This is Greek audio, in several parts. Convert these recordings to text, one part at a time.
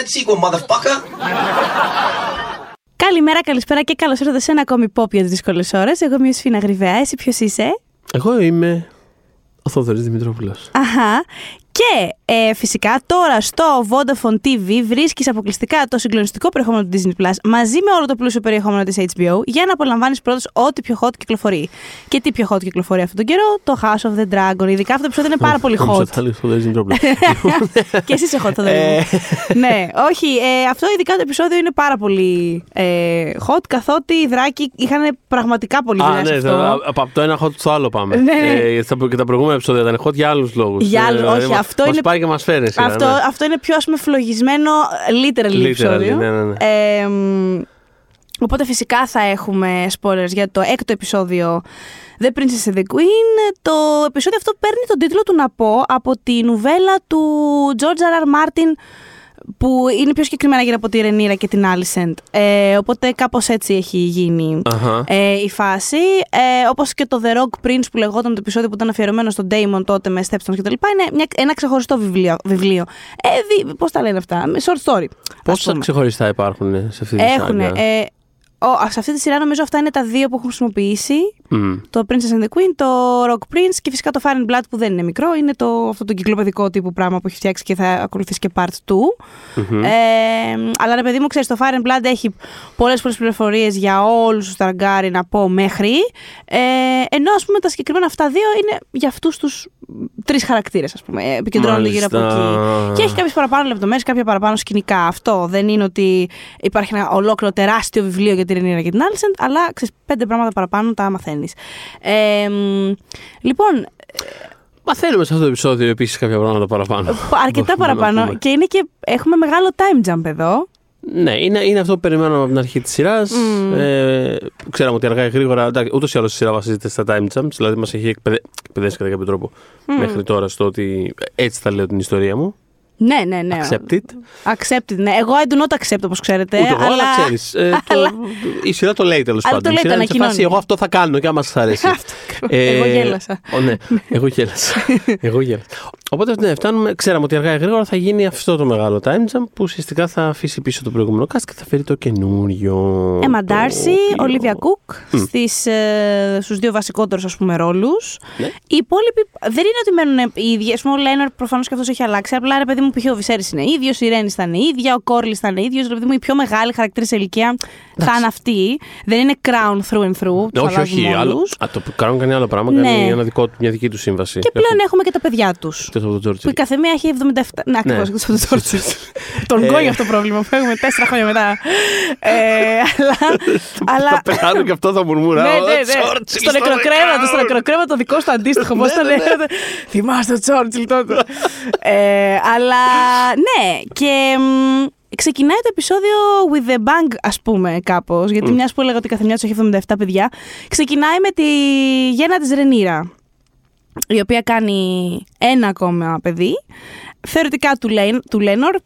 that sequel, motherfucker! Καλημέρα, καλησπέρα και καλώς ήρθατε σε ένα ακόμη pop για τις δύσκολες ώρες. Εγώ είμαι η Σφίνα Γρυβέα. Εσύ ποιος είσαι? Εγώ είμαι ο Θοδωρής Δημητρόπουλος. Αχα. Και φυσικά τώρα στο Vodafone TV βρίσκεις αποκλειστικά το συγκλονιστικό περιεχόμενο του Disney Plus μαζί με όλο το πλούσιο περιεχόμενο της HBO για να απολαμβάνεις πρώτος ό,τι πιο hot κυκλοφορεί. Και τι πιο hot κυκλοφορεί αυτόν τον καιρό? Το House of the Dragon. Ειδικά αυτό το επεισόδιο είναι πάρα πολύ hot. Και εσύ είσαι hot, Θοδωρή. Ναι, όχι. Αυτό ειδικά το επεισόδιο είναι πάρα πολύ hot, καθότι οι δράκοι είχαν πραγματικά πολύ δουλειά σε αυτό. Από το ένα hot στο άλλο πάμε. Και τα προηγούμενα επεισόδια ήταν hot για άλλους λόγους. Αυτό είναι πιο, ας πούμε, φλογισμένο literally επεισόδιο. Ναι. Οπότε φυσικά θα έχουμε spoilers για το έκτο επεισόδιο The Princess and the Queen. Το επεισόδιο αυτό παίρνει τον τίτλο του, να πω, από τη νουβέλα του George R.R. Martin, που είναι πιο συγκεκριμένα γύρω από τη Ρενίρα και την Άλισεντ. Οπότε κάπως έτσι έχει γίνει η φάση. Όπως και το The Rock Prince που λεγόταν το επεισόδιο που ήταν αφιερωμένο στον Ντέιμον τότε με Stepstones κτλ. Είναι ένα ξεχωριστό βιβλίο. Πώς τα λένε αυτά? Short story. Πόσα ξεχωριστά υπάρχουν σε αυτή τη σειρά? Σε αυτή τη σειρά νομίζω αυτά είναι τα δύο που έχουν χρησιμοποιήσει. Το Princess and the Queen, το Rock Prince και φυσικά το Fire and Blood που δεν είναι μικρό. Είναι αυτό το κυκλοπαιδικό τύπου πράγμα που έχει φτιάξει και θα ακολουθήσει και part 2. Αλλά ρε παιδί μου, ξέρεις, το Fire and Blood έχει πολλές πληροφορίες για όλους τους Targaryen, να πω, μέχρι. Ενώ ας πούμε τα συγκεκριμένα αυτά δύο είναι για αυτούς τους τρεις χαρακτήρες, ας πούμε. Επικεντρώνονται γύρω από εκεί. Και έχει κάποιες παραπάνω λεπτομέρειες, κάποια παραπάνω σκηνικά. Αυτό δεν είναι ότι υπάρχει ένα ολόκληρο τεράστιο βιβλίο για την Ρενίρα και την Άλισεντ, αλλά ξέρεις, 5 πράγματα παραπάνω τα μαθαίνεις. Λοιπόν. Μαθαίνουμε σε αυτό το επεισόδιο επίσης κάποια πράγματα παραπάνω. Αρκετά παραπάνω. Και είναι και έχουμε μεγάλο time jump εδώ. Ναι, είναι αυτό που περιμέναμε από την αρχή της σειράς. Ξέραμε ότι αργά ή γρήγορα. Εντάξει, ούτως ή άλλως η σειρά βασίζεται στα time jumps, δηλαδή μας έχει εκπαιδεύσει κατά κάποιο τρόπο μέχρι τώρα στο ότι έτσι θα λέω την ιστορία μου. Ναι. Accept it. Accept it, ναι. Εγώ I do not accept, όπως ξέρετε. Ούτε εγώ, αλλά ξέρεις. Η σειρά το λέει, τέλος πάντων. Η σειρά είναι σε φάση, εγώ αυτό θα κάνω και άμα σας αρέσει. Εγώ γέλασα. Ναι, εγώ γέλασα. Οπότε ναι, φτάνουμε, ξέραμε ότι αργά ή γρήγορα θα γίνει αυτό το μεγάλο time jump που ουσιαστικά θα αφήσει πίσω το προηγούμενο cast και θα φέρει το καινούριο. Emma D'Arcy, Ολίβια Κουκ, στους δύο βασικότερους, ας πούμε, ρόλους. Οι υπόλοιποι δεν είναι ότι μένουν οι ίδιοι. Ας πούμε, ο Λένορ προφανώς και αυτός έχει αλλάξει. Απλά ρε παιδί μου, π.χ. ο Βησέρης είναι ίδιος, η Ρένης θα είναι ίδια, ο Κόρλης θα είναι ίδιος. Ρε παιδί μου, οι πιο μεγάλοι χαρακτήρες σε ηλικία θα είναι αυτοί. Δεν είναι crown through and through. Όχι. Το crown κάνει άλλο πράγμα. Κάνει μια δική του σύμβαση. Και πλέον έχουμε και τα παιδιά του. Που η καθεμία έχει 77. Ναι, ακριβώς, εκτός από τον Τζόρτζις. Τον κόλλει αυτό το πρόβλημα που έχουμε 4 χρόνια μετά. Αλλά. Θα πεθάνω και αυτό θα μουρμούρα. Στον νεκροκρέμα το δικό σου αντίστοιχο. Πώς το λέγατε? Θυμάστε τον Τζόρτζι τότε. Αλλά ναι, και ξεκινάει το επεισόδιο with the bang, ας πούμε, κάπως. Γιατί μιας που έλεγα ότι η καθεμία του έχει 77 παιδιά, ξεκινάει με τη γέννα της Ρενίρα, η οποία κάνει ένα ακόμα παιδί, θεωρητικά του Λένορ,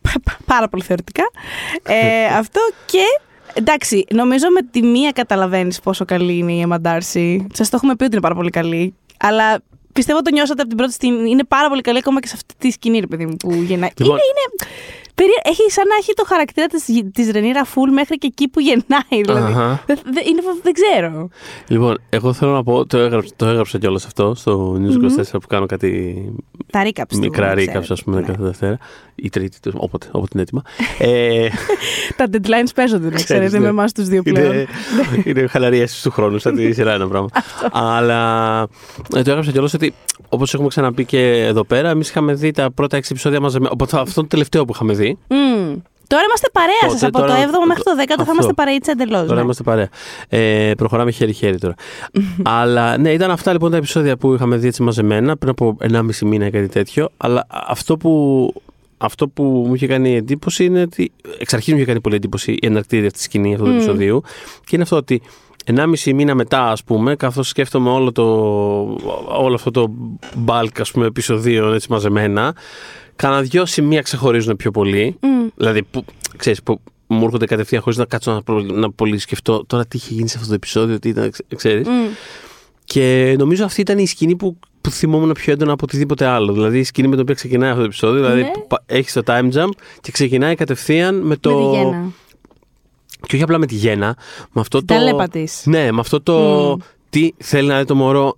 πάρα πολύ θεωρητικά, αυτό. Και εντάξει, νομίζω με τη μία καταλαβαίνεις πόσο καλή είναι η Emma D'Arcy. Σας το έχουμε πει ότι είναι πάρα πολύ καλή, αλλά πιστεύω το νιώσατε από την πρώτη στιγμή. Είναι πάρα πολύ καλή ακόμα και σε αυτή τη σκηνή, ρε παιδί μου, που γεννάει. Έχει σαν να έχει το χαρακτήρα της Ρενίρα φουλ μέχρι και εκεί που γεννάει, δηλαδή. Δεν ξέρω. Λοιπόν, εγώ θέλω να πω, το έγραψα κιόλας αυτό στο News 24 που κάνω κάτι. Τα recaps. Μικρά recaps, ας πούμε, κάθε Δευτέρα. Ή Τρίτη, όποτε είναι έτοιμα. Τα deadlines παίζονται, να ξέρετε, με εμάς τους δύο πλέον. Είναι χαλαρή αίσθηση του χρόνου, σαν τη σειρά ένα πράγμα. Αλλά το έγραψα κιόλας ότι, όπως έχουμε ξαναπεί και εδώ πέρα, εμείς είχαμε δει τα πρώτα 6 επεισόδια μαζεμένα. Αυτό το τελευταίο που είχαμε δει. Τώρα είμαστε παρέα σας. Από το 7ο μέχρι το 10ο θα είμαστε παρείτσα εντελώς. Τώρα είμαστε παρέα. Προχωράμε χέρι-χέρι τώρα. Αλλά ναι, ήταν αυτά λοιπόν τα επεισόδια που είχαμε δει έτσι μαζεμένα πριν από 1,5 μήνα ή κάτι τέτοιο. Αλλά αυτό που μου είχε κάνει εντύπωση είναι ότι. Εξ αρχής μου είχε κάνει πολύ εντύπωση η εναρκτήρια στη σκηνή αυτού του επεισοδίου. Και είναι αυτό ότι 1,5 μήνα μετά, ας πούμε, καθώς σκέφτομαι όλο αυτό το bulk, ας πούμε, επεισοδίων έτσι μαζεμένα. Κάνα δυο σημεία ξεχωρίζουν πιο πολύ. Δηλαδή, που μου έρχονται κατευθείαν χωρίς να κάτσω να πολύ σκεφτώ τώρα τι είχε γίνει σε αυτό το επεισόδιο, τι ήταν, ξέρεις. Και νομίζω αυτή ήταν η σκηνή που που θυμόμουν πιο έντονα από οτιδήποτε άλλο. Δηλαδή η σκηνή με την οποία ξεκινάει αυτό το επεισόδιο, δηλαδή έχει το time jump και ξεκινάει κατευθείαν με το. Με τη γέννα. Και όχι απλά με τη γέννα, με αυτό την το. Ταλέπα της. Ναι, με αυτό το. Τι θέλει να δει το μωρό,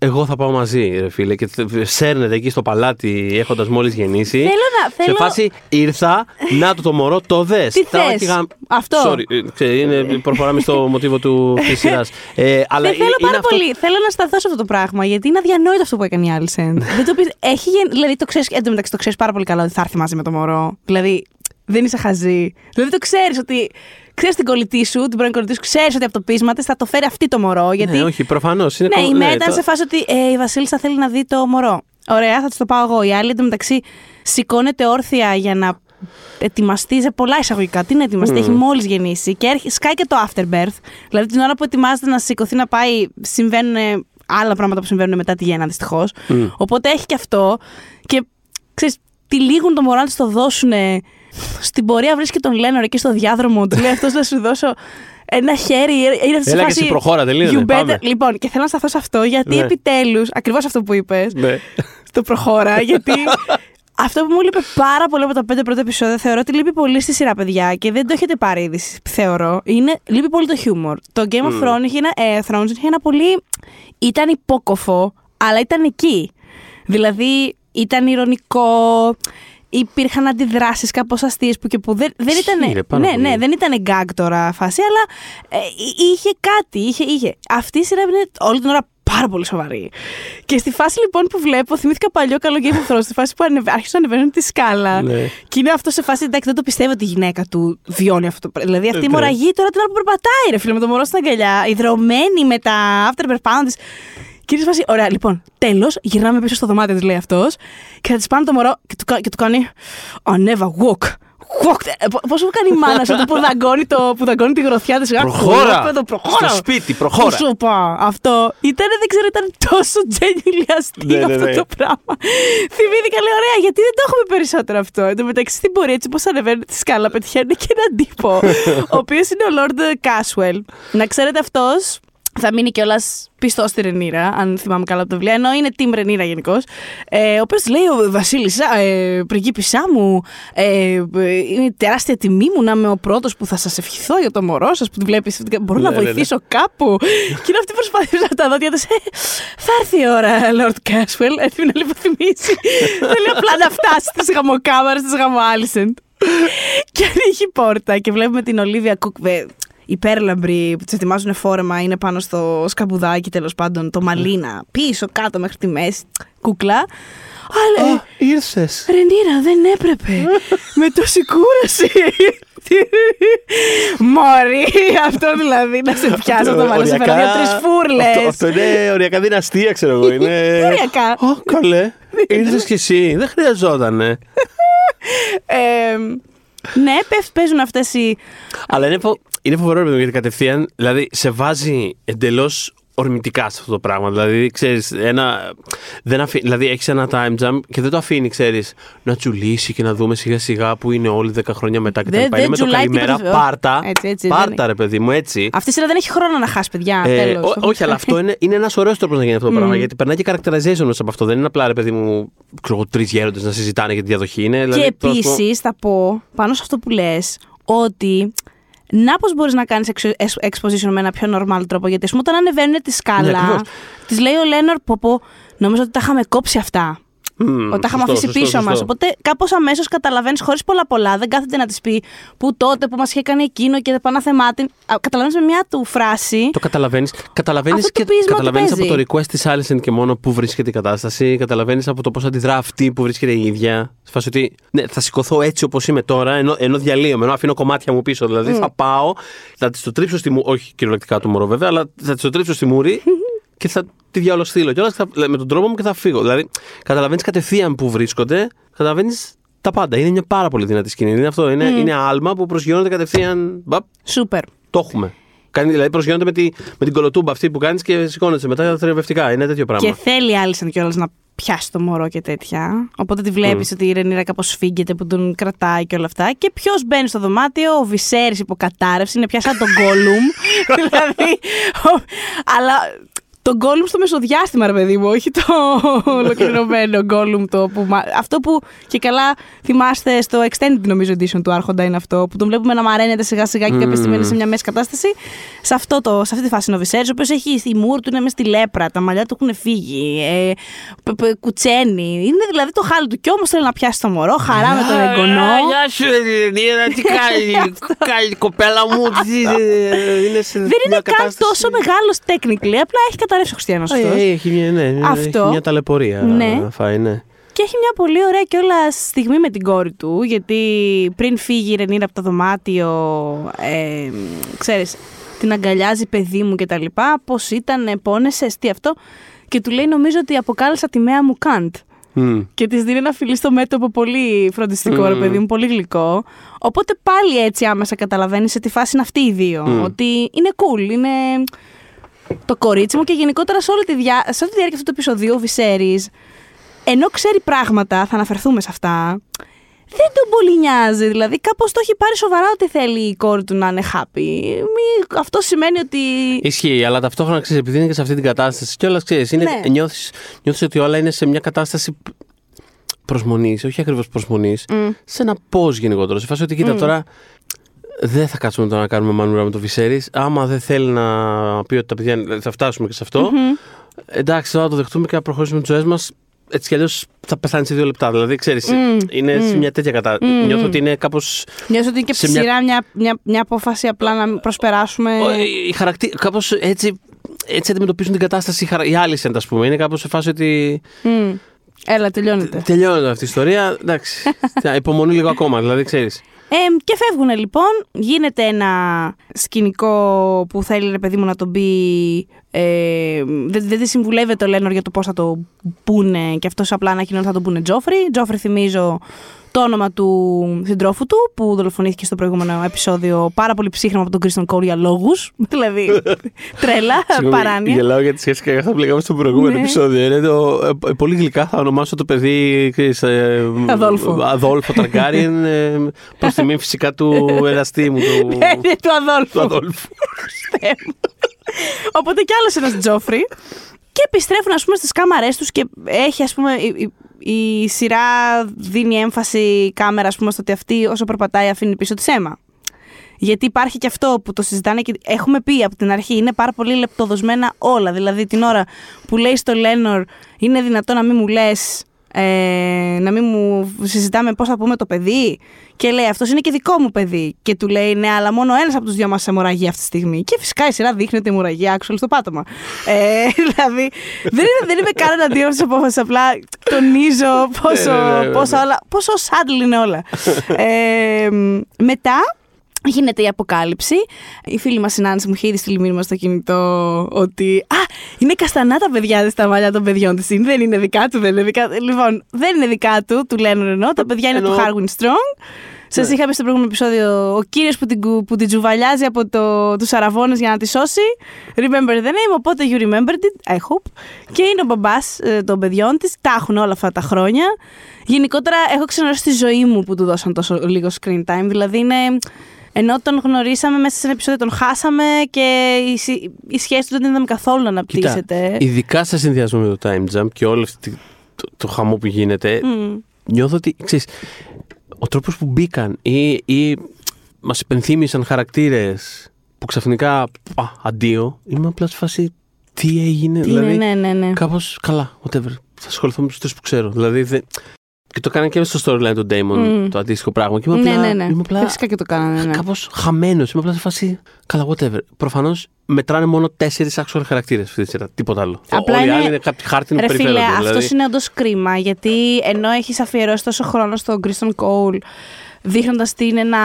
εγώ θα πάω μαζί, ρε φίλε. Και σέρνεται εκεί στο παλάτι έχοντας μόλις γεννήσει. Σε φάση ήρθα, να το μωρό, το δες. Τι θες, αυτό. Sorry, προχωράμε στο μοτίβο της σειράς. Δεν θέλω πάρα πολύ, θέλω να σταθώ σε αυτό το πράγμα, γιατί είναι αδιανόητο αυτό που έκανε η Άλισεντ. Δηλαδή το ξέρεις πάρα πολύ καλά ότι θα έρθει μαζί με το μωρό. Δηλαδή δεν είσαι χαζή. Δηλαδή το ξέρεις ότι. Ξέρεις την κολλητή σου, την πρώην κολλητή σου, ξέρεις ότι από το πείσμα της θα το φέρει αυτή το μωρό. Γιατί... Ναι, όχι, προφανώς. Ναι, η Μέτα σε φάση ότι η Βασίλισσα θέλει να δει το μωρό. Ωραία, θα της το πάω εγώ. Η άλλη εντωμεταξύ σηκώνεται όρθια για να ετοιμαστεί σε πολλά εισαγωγικά. Τι να ετοιμαστεί, έχει μόλις γεννήσει. Και σκάει και το afterbirth. Δηλαδή την ώρα που ετοιμάζεται να σηκωθεί να πάει, συμβαίνουν άλλα πράγματα που συμβαίνουν μετά τη γέννα, δυστυχώς. Οπότε έχει και αυτό. Και ξέρεις, τη λήγουν το μωρό να της το δώσουν. Στην πορεία βρίσκει τον Λένορ εκεί στο διάδρομο. Του λέει αυτός να σου δώσω ένα χέρι. Είναι αυτή τη φάση. Έλα και εσύ προχώρα, τελείωσε. Λοιπόν, και θέλω να σταθώ σε αυτό γιατί επιτέλους, ακριβώς αυτό που είπες, το προχώρα, γιατί αυτό που μου λείπει πάρα πολύ από τα 5 πρώτα επεισόδια, θεωρώ ότι λείπει πολύ στη σειρά, παιδιά, και δεν το έχετε πάρει ήδη, θεωρώ. Λείπει πολύ το χιούμορ. Το Game of Thrones είχε ένα πολύ. Ήταν υπόκοφο, αλλά ήταν εκεί. Δηλαδή ήταν ηρωνικό. Υπήρχαν αντιδράσεις κάπως αστείες που και που δεν ήταν. Ναι, δεν ήταν gag τώρα φάση, αλλά είχε κάτι. Αυτή η σειρά είναι όλη την ώρα πάρα πολύ σοβαρή. Και στη φάση λοιπόν που βλέπω, θυμήθηκα παλιό καλό Game of Thrones, στη φάση που άρχισε να ανεβαίνουν τη σκάλα. Και είναι αυτό σε φάση, εντάξει, δεν το πιστεύω ότι η γυναίκα του βιώνει αυτό. Δηλαδή αυτή η μοραγή τώρα την ώρα που περπατάει, ρε φίλε, με το μωρό στην αγκαλιά, ιδρωμένη με τα afterbirth πάνω της. Κύριε Σφάση, ωραία, λοιπόν, τέλος, γυρνάμε πίσω στο δωμάτιο, της λέει αυτός, και θα της πάνε το μωρό και του κάνει «Ανέβα, walk». Πώς μου κάνει η μάνα αυτό που δαγκώνει τη γροθιά της. Προχώρα, στο σπίτι, προχώρα. Σου είπα, αυτό ήταν, δεν ξέρω, ήταν τόσο genuinely αστείο αυτό το πράγμα. Θυμήθηκα, λέει, ωραία, γιατί δεν το έχουμε περισσότερο αυτό. Εν τω μεταξύ στην πορεία, έτσι όπως ανεβαίνει τη σκάλα, πετυχαίνει και έναν τύπο, ο οποίος είναι ο Lord Caswell. Να ξέρετε αυτός. Θα μείνει κιόλας πιστός στη Ρενίρα, αν θυμάμαι καλά από το βιβλίο, ενώ είναι team Ρενίρα γενικώς. Ο οποίος λέει: Βασίλισσα, πριγκίπισσά μου, είναι τεράστια τιμή μου να είμαι ο πρώτος που θα σας ευχηθώ για το μωρό σας που τη βλέπεις. Μπορώ να βοηθήσω κάπου. Και είναι αυτή που προσπαθεί να τα δω. Θα έρθει η ώρα, Lord Caswell, έτοιμη να λιποθυμήσει. Θέλει απλά να φτάσει στις γαμοκάμαρες της γαμο Άλισεντ. Και ανοίγει πόρτα και βλέπουμε την Ολίβια Κουκ. Υπέρλαμπροι που τις ετοιμάζουν φόρεμα, είναι πάνω στο σκαμπουδάκι, τέλος πάντων, το μαλίνα, πίσω κάτω μέχρι τη μέση, κούκλα. Αλλά ήρθες. Ρενίρα, δεν έπρεπε. Με τόση κούραση. Μωρή, αυτό δηλαδή, να σε πιάσω το μαλλί, σε φέρω 2-3 φούρλες. Αυτό είναι οριακά δυναστεία, ξέρω εγώ. Είναι οριακά. Ω, καλέ, ήρθες κι εσύ, δεν χρειαζότανε. Ναι, παίζουν αυτές οι. Αλλά είναι φοβερό γιατί κατευθείαν, δηλαδή σε βάζει εντελώς ορμητικά σε αυτό το πράγμα. Δηλαδή, ξέρεις, δηλαδή έχεις ένα time jump και δεν το αφήνει, ξέρεις, να τσουλήσει και να δούμε σιγά σιγά που είναι όλοι 10 χρόνια μετά και τα λοιπά. Είναι με το καλημέρα, πάρτα. Έτσι, πάρτα, ρε παιδί μου, έτσι. Αυτή η σειρά δεν έχει χρόνο να χάσει, παιδιά. Όχι, αλλά αυτό είναι ένας ωραίος τρόπος να γίνει αυτό το πράγμα. Γιατί περνάει και characterization μέσα από αυτό. Δεν είναι απλά, ρε παιδί μου, τρεις γέροντες να συζητάνε για τη διαδοχή. Και επίσης θα πω πάνω σε αυτό που λες ότι. Να πως μπορείς να κάνεις exposition με ένα πιο normal τρόπο. Γιατί ας πούμε, όταν ανεβαίνουν τη σκάλα, της λέει ο Λένορ: Πω, νομίζω ότι τα είχαμε κόψει αυτά. Τα είχαμε αφήσει πίσω μας. Οπότε κάπως αμέσως καταλαβαίνεις, χωρίς πολλά-πολλά, δεν κάθεται να της πει που τότε που μας είχε κάνει εκείνο και πανάθεμάτι. Καταλαβαίνεις με μια του φράση. Το καταλαβαίνεις. Καταλαβαίνεις από το request της Άλισεντ και μόνο που βρίσκεται η κατάσταση. Καταλαβαίνεις από το πώς αντιδρά αυτή που βρίσκεται η ίδια. Σφάζει ότι ναι, θα σηκωθώ έτσι όπως είμαι τώρα, ενώ διαλύομαι, ενώ αφήνω κομμάτια μου πίσω. Δηλαδή θα πάω, θα της το τρίψω στη μούρη. Όχι κυριολεκτικά του μωρό βέβαια, αλλά θα της το τρίψω στη μούρη. Και θα τη διαολοστείλω κιόλας με τον τρόπο μου και θα φύγω. Δηλαδή, καταλαβαίνεις κατευθείαν που βρίσκονται, καταλαβαίνεις τα πάντα. Είναι μια πάρα πολύ δυνατή σκηνή. Είναι αυτό. Είναι άλμα που προσγειώνεται κατευθείαν. Σούπερ. Το έχουμε. Δηλαδή, προσγειώνεται με την κολοτούμπα αυτή που κάνεις και σηκώνεσαι μετά θρηβευτικά. Είναι τέτοιο πράγμα. Και θέλει Άλισεντ κιόλας να πιάσει το μωρό και τέτοια. Οπότε τη βλέπεις ότι η Ρενίρα κάπως φύγεται που τον κρατάει και όλα αυτά. Και ποιος μπαίνει στο δωμάτιο, ο Βησέρης υποκατάρρευση, είναι πια σαν τον Γκόλουμ. Δηλαδή. Αλλά. τον Gollum στο μεσοδιάστημα, ρε παιδί μου, όχι το ολοκληρωμένο Gollum. Αυτό που και καλά θυμάστε στο Extended, νομίζω, edition του Άρχοντα είναι αυτό, που τον βλέπουμε να μαραίνεται σιγά σιγά και κάποια στιγμή σε μια μέση κατάσταση. Σε αυτή τη φάση είναι ο Βησέρης, ο οποίος έχει η μούρ του, είναι μέσα στη λέπρα, τα μαλλιά του έχουν φύγει, κουτσένει. Είναι δηλαδή το χάλι του, κι όμως θέλει να πιάσει το μωρό, χαρά με τον εγγονό. Γεια σου, Ρενίρα, τι κάνει η κοπέλα μου. Δεν είναι καν τόσο μεγάλος technically, απλά έχει καταρρεύσει ο Χριστιανός αυτός. Έχει μια ταλαιπωρία, φάει, ναι. Και έχει μια πολύ ωραία κιόλας στιγμή με την κόρη του, γιατί πριν φύγει η Ρενίρα από το δωμάτιο, ξέρεις, την αγκαλιάζει παιδί μου και τα λοιπά, πώς ήταν, πόνεσες, τι αυτό, και του λέει νομίζω ότι αποκάλυψα τη μέα μου Καντ. Και της δίνει ένα φιλί στο μέτωπο πολύ φροντιστικό, ρε παιδί μου, πολύ γλυκό. Οπότε πάλι έτσι άμεσα καταλαβαίνεις σε τη φάση είναι αυτοί οι δύο, ότι είναι cool, είναι το κορίτσι μου. Και γενικότερα σε όλη τη διάρκεια αυτού του επεισοδίου ο Βησέρης, ενώ ξέρει πράγματα, θα αναφερθούμε σε αυτά, δεν τον πολύ νοιάζει, δηλαδή κάπως το έχει πάρει σοβαρά ότι θέλει η κόρη του να είναι happy. Αυτό σημαίνει ότι... Ισχύει, αλλά ταυτόχρονα ξέρεις, επειδή είναι και σε αυτή την κατάσταση και όλα, ξέρεις, νιώθεις ότι όλα είναι σε μια κατάσταση προσμονής, όχι ακριβώς προσμονής, σε ένα πώς γενικότερο, σε φάση ότι κοίτα τώρα... Δεν θα κάτσουμε τώρα να κάνουμε μανούρα με τον Βησέρη. Άμα δεν θέλει να πει ότι τα παιδιά θα φτάσουμε και σε αυτό, εντάξει, τώρα το δεχτούμε και να προχωρήσουμε τις ζωές μας. Έτσι κι αλλιώς θα πεθάνει σε 2 λεπτά. Δηλαδή, ξέρεις, είναι σε μια τέτοια κατάσταση. Νιώθω ότι είναι κάπως. Νιώθω ότι είναι και ψηρά μια απόφαση απλά να προσπεράσουμε. Κάπως έτσι αντιμετωπίζουν την κατάσταση οι Άλισεντ, ας πούμε. Είναι κάπως σε φάση ότι. Έλα, τελειώνεται. Τελειώνεται αυτή η ιστορία. Εντάξει. Υπομονή λίγο ακόμα, δηλαδή, ξέρεις. Και φεύγουν λοιπόν, γίνεται ένα σκηνικό που θέλει ρε παιδί μου να τον πει, δεν τη συμβουλεύεται ο Λένορ για το πώς θα το πούνε και αυτός απλά ανακοινώνει θα τον πούνε Τζόφρι. Τζόφρι, θυμίζω, το όνομα του συντρόφου του που δολοφονήθηκε στο προηγούμενο επεισόδιο πάρα πολύ ψύχραμα από τον Κρίστον Κόουλ για λόγους, δηλαδή τρέλα, παράνοια. Γελάω για τη σχέση και αυτά που λέγαμε στο προηγούμενο επεισόδιο. Είναι το, πολύ γλυκά θα ονομάσω το παιδί Αδόλφο Ταργκάριεν, προς τιμή φυσικά του εραστή μου. Του Αδόλφου. Οπότε κι άλλος ένας Τζόφρι. Και επιστρέφουν ας πούμε στις κάμαρές τους και έχει ας πούμε... Η σειρά δίνει έμφαση κάμερα, ας πούμε, στο ότι αυτή όσο περπατάει αφήνει πίσω τη Έμα. Γιατί υπάρχει και αυτό που το συζητάνε και έχουμε πει από την αρχή, είναι πάρα πολύ λεπτοδοσμένα όλα. Δηλαδή την ώρα που λέει στο Λένορ, είναι δυνατό να μην μου λες, να μην μου συζητάμε πώς θα πούμε το παιδί. Και λέει, αυτός είναι και δικό μου παιδί. Και του λέει, ναι, αλλά μόνο ένας από τους δυο μας σε αιμορραγεί αυτή τη στιγμή. Και φυσικά η σειρά δείχνει ότι η αιμορραγεί άξονα στο πάτωμα. Δηλαδή, δεν είμαι καν εναντίον της απόφασης. Απλά τονίζω πόσο σάντλ είναι όλα. Μετά γίνεται η αποκάλυψη. Η φίλη μας συνάντηση μου είχε ήδη στείλει μήνυμα στο κινητό ότι είναι καστανά τα παιδιά της, τα μαλλιά των παιδιών της. Δεν είναι δικά του, Λοιπόν, δεν είναι δικά του λένε ενώ, τα παιδιά είναι του Χάρουιν Στρόγκ. Σας είχαμε στο προηγούμενο επεισόδιο ο κύριος που την τζουβαλιάζει από τους αραβώνες για να τη σώσει. Remember the name, οπότε you remembered it, I hope. Και είναι ο μπαμπάς των παιδιών της, τα έχουν όλα αυτά τα χρόνια. Γενικότερα έχω ξαναρρώσει τη ζωή μου που του δώσαν τόσο λίγο screen time, δηλαδή είναι... Ενώ τον γνωρίσαμε μέσα σε ένα επεισόδιο, τον χάσαμε και η σχέση του δεν είδαμε καθόλου να αναπτύσσεται. Κοίτα, ειδικά σε συνδυασμό με το time jump και όλο αυτό το χαμό που γίνεται, νιώθω ότι, ξέρεις, ο τρόπος που μπήκαν ή μας υπενθύμησαν χαρακτήρες που ξαφνικά, αντίο, είμαι απλά στη φάση τι έγινε, δηλαδή κάπως καλά, whatever, θα ασχοληθώ με τους τρεις που ξέρω, δηλαδή Και το κάνανε και στο storyline του Damon το αντίστοιχο πράγμα. Και απλά, φυσικά και το κάνανε. Κάπως χαμένος. Είμαι απλά σε φάση. Καλά, whatever. Προφανώς μετράνε μόνο 4 actual χαρακτήρες αυτή τη σειρά. Τίποτα άλλο. Απλά όλοι οι άλλοι είναι κάποιοι χάρτινοι που περιφέρονται. Αυτό είναι όντως κρίμα. Γιατί ενώ έχεις αφιερώσει τόσο χρόνο στον Κρίστον Κόουλ, δείχνοντας ότι είναι ένα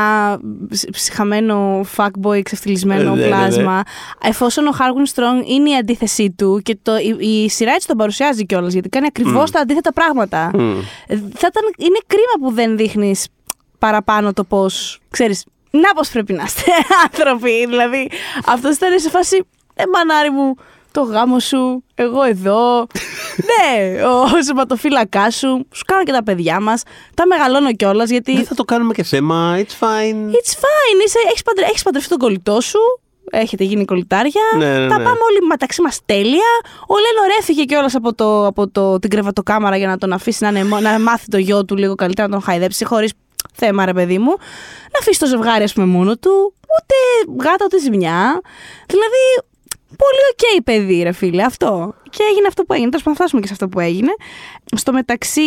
ψυχαμένο fuckboy, ξεφτυλισμένο πλάσμα. Εφόσον ο Χάρουιν Στρόγκ είναι η αντίθεσή του και η σειρά έτσι τον παρουσιάζει κιόλας, γιατί κάνει ακριβώς τα αντίθετα πράγματα. Είναι κρίμα που δεν δείχνεις παραπάνω το πώς, ξέρεις, να πώς πρέπει να είστε άνθρωποι. Δηλαδή, αυτός ήταν σε φάση, μανάρι μου, το γάμο σου, εγώ εδώ. Ναι, ο σωματοφύλακάς σου, σου κάνω και τα παιδιά μας. Τα μεγαλώνω κιόλας γιατί. Δεν θα το κάνουμε και θέμα, it's fine. Έχεις παντρευτεί τον κολλητό σου. έχετε γίνει κολλητάρια. Ναι. Τα πάμε όλοι μεταξύ μας τέλεια. Ο Λένορ έφυγε κιόλας από την κρεβατοκάμαρα για να τον αφήσει να μάθει το γιο του λίγο καλύτερα, να τον χαϊδέψει χωρίς θέμα, ρε παιδί μου. Να αφήσει το ζευγάρι, ας πούμε, μόνο του. Ούτε γάτα, ούτε ζημιά. Δηλαδή, πολύ οκ, παιδί, ρε φίλε, αυτό. Και έγινε αυτό που έγινε. Τώρα θα φτάσουμε και σε αυτό που έγινε. Στο μεταξύ,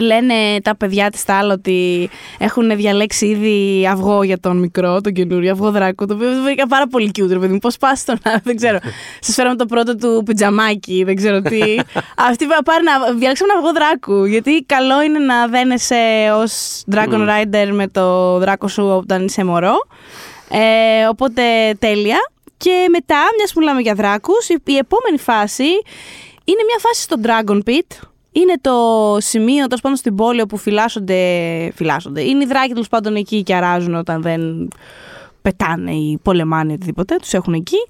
λένε τα παιδιά της τα άλλα ότι έχουν διαλέξει ήδη αυγό για τον μικρό, τον καινούριο, αυγό δράκο, το οποίο βρήκα πάρα πολύ cute, ρε παιδί μου. Πώς πας στον άλλο, δεν ξέρω. Σας φέραμε το πρώτο του πιτζαμάκι, δεν ξέρω τι. Αυτή πάρει να διαλέξει ένα αυγό δράκου, γιατί καλό είναι να δένεσαι ως Dragon Rider με το δράκο σου όταν είσαι μωρό. Οπότε τέλεια. Και μετά, μιας που μιλάμε για δράκους, η επόμενη φάση είναι μια φάση στο Dragon Pit. Είναι το σημείο, τέλος πάντων, στην πόλη όπου φυλάσσονται. Είναι οι δράκοι, τέλος πάντων, εκεί και αράζουν όταν δεν πετάνε ή πολεμάνε οτιδήποτε. Τους έχουν εκεί.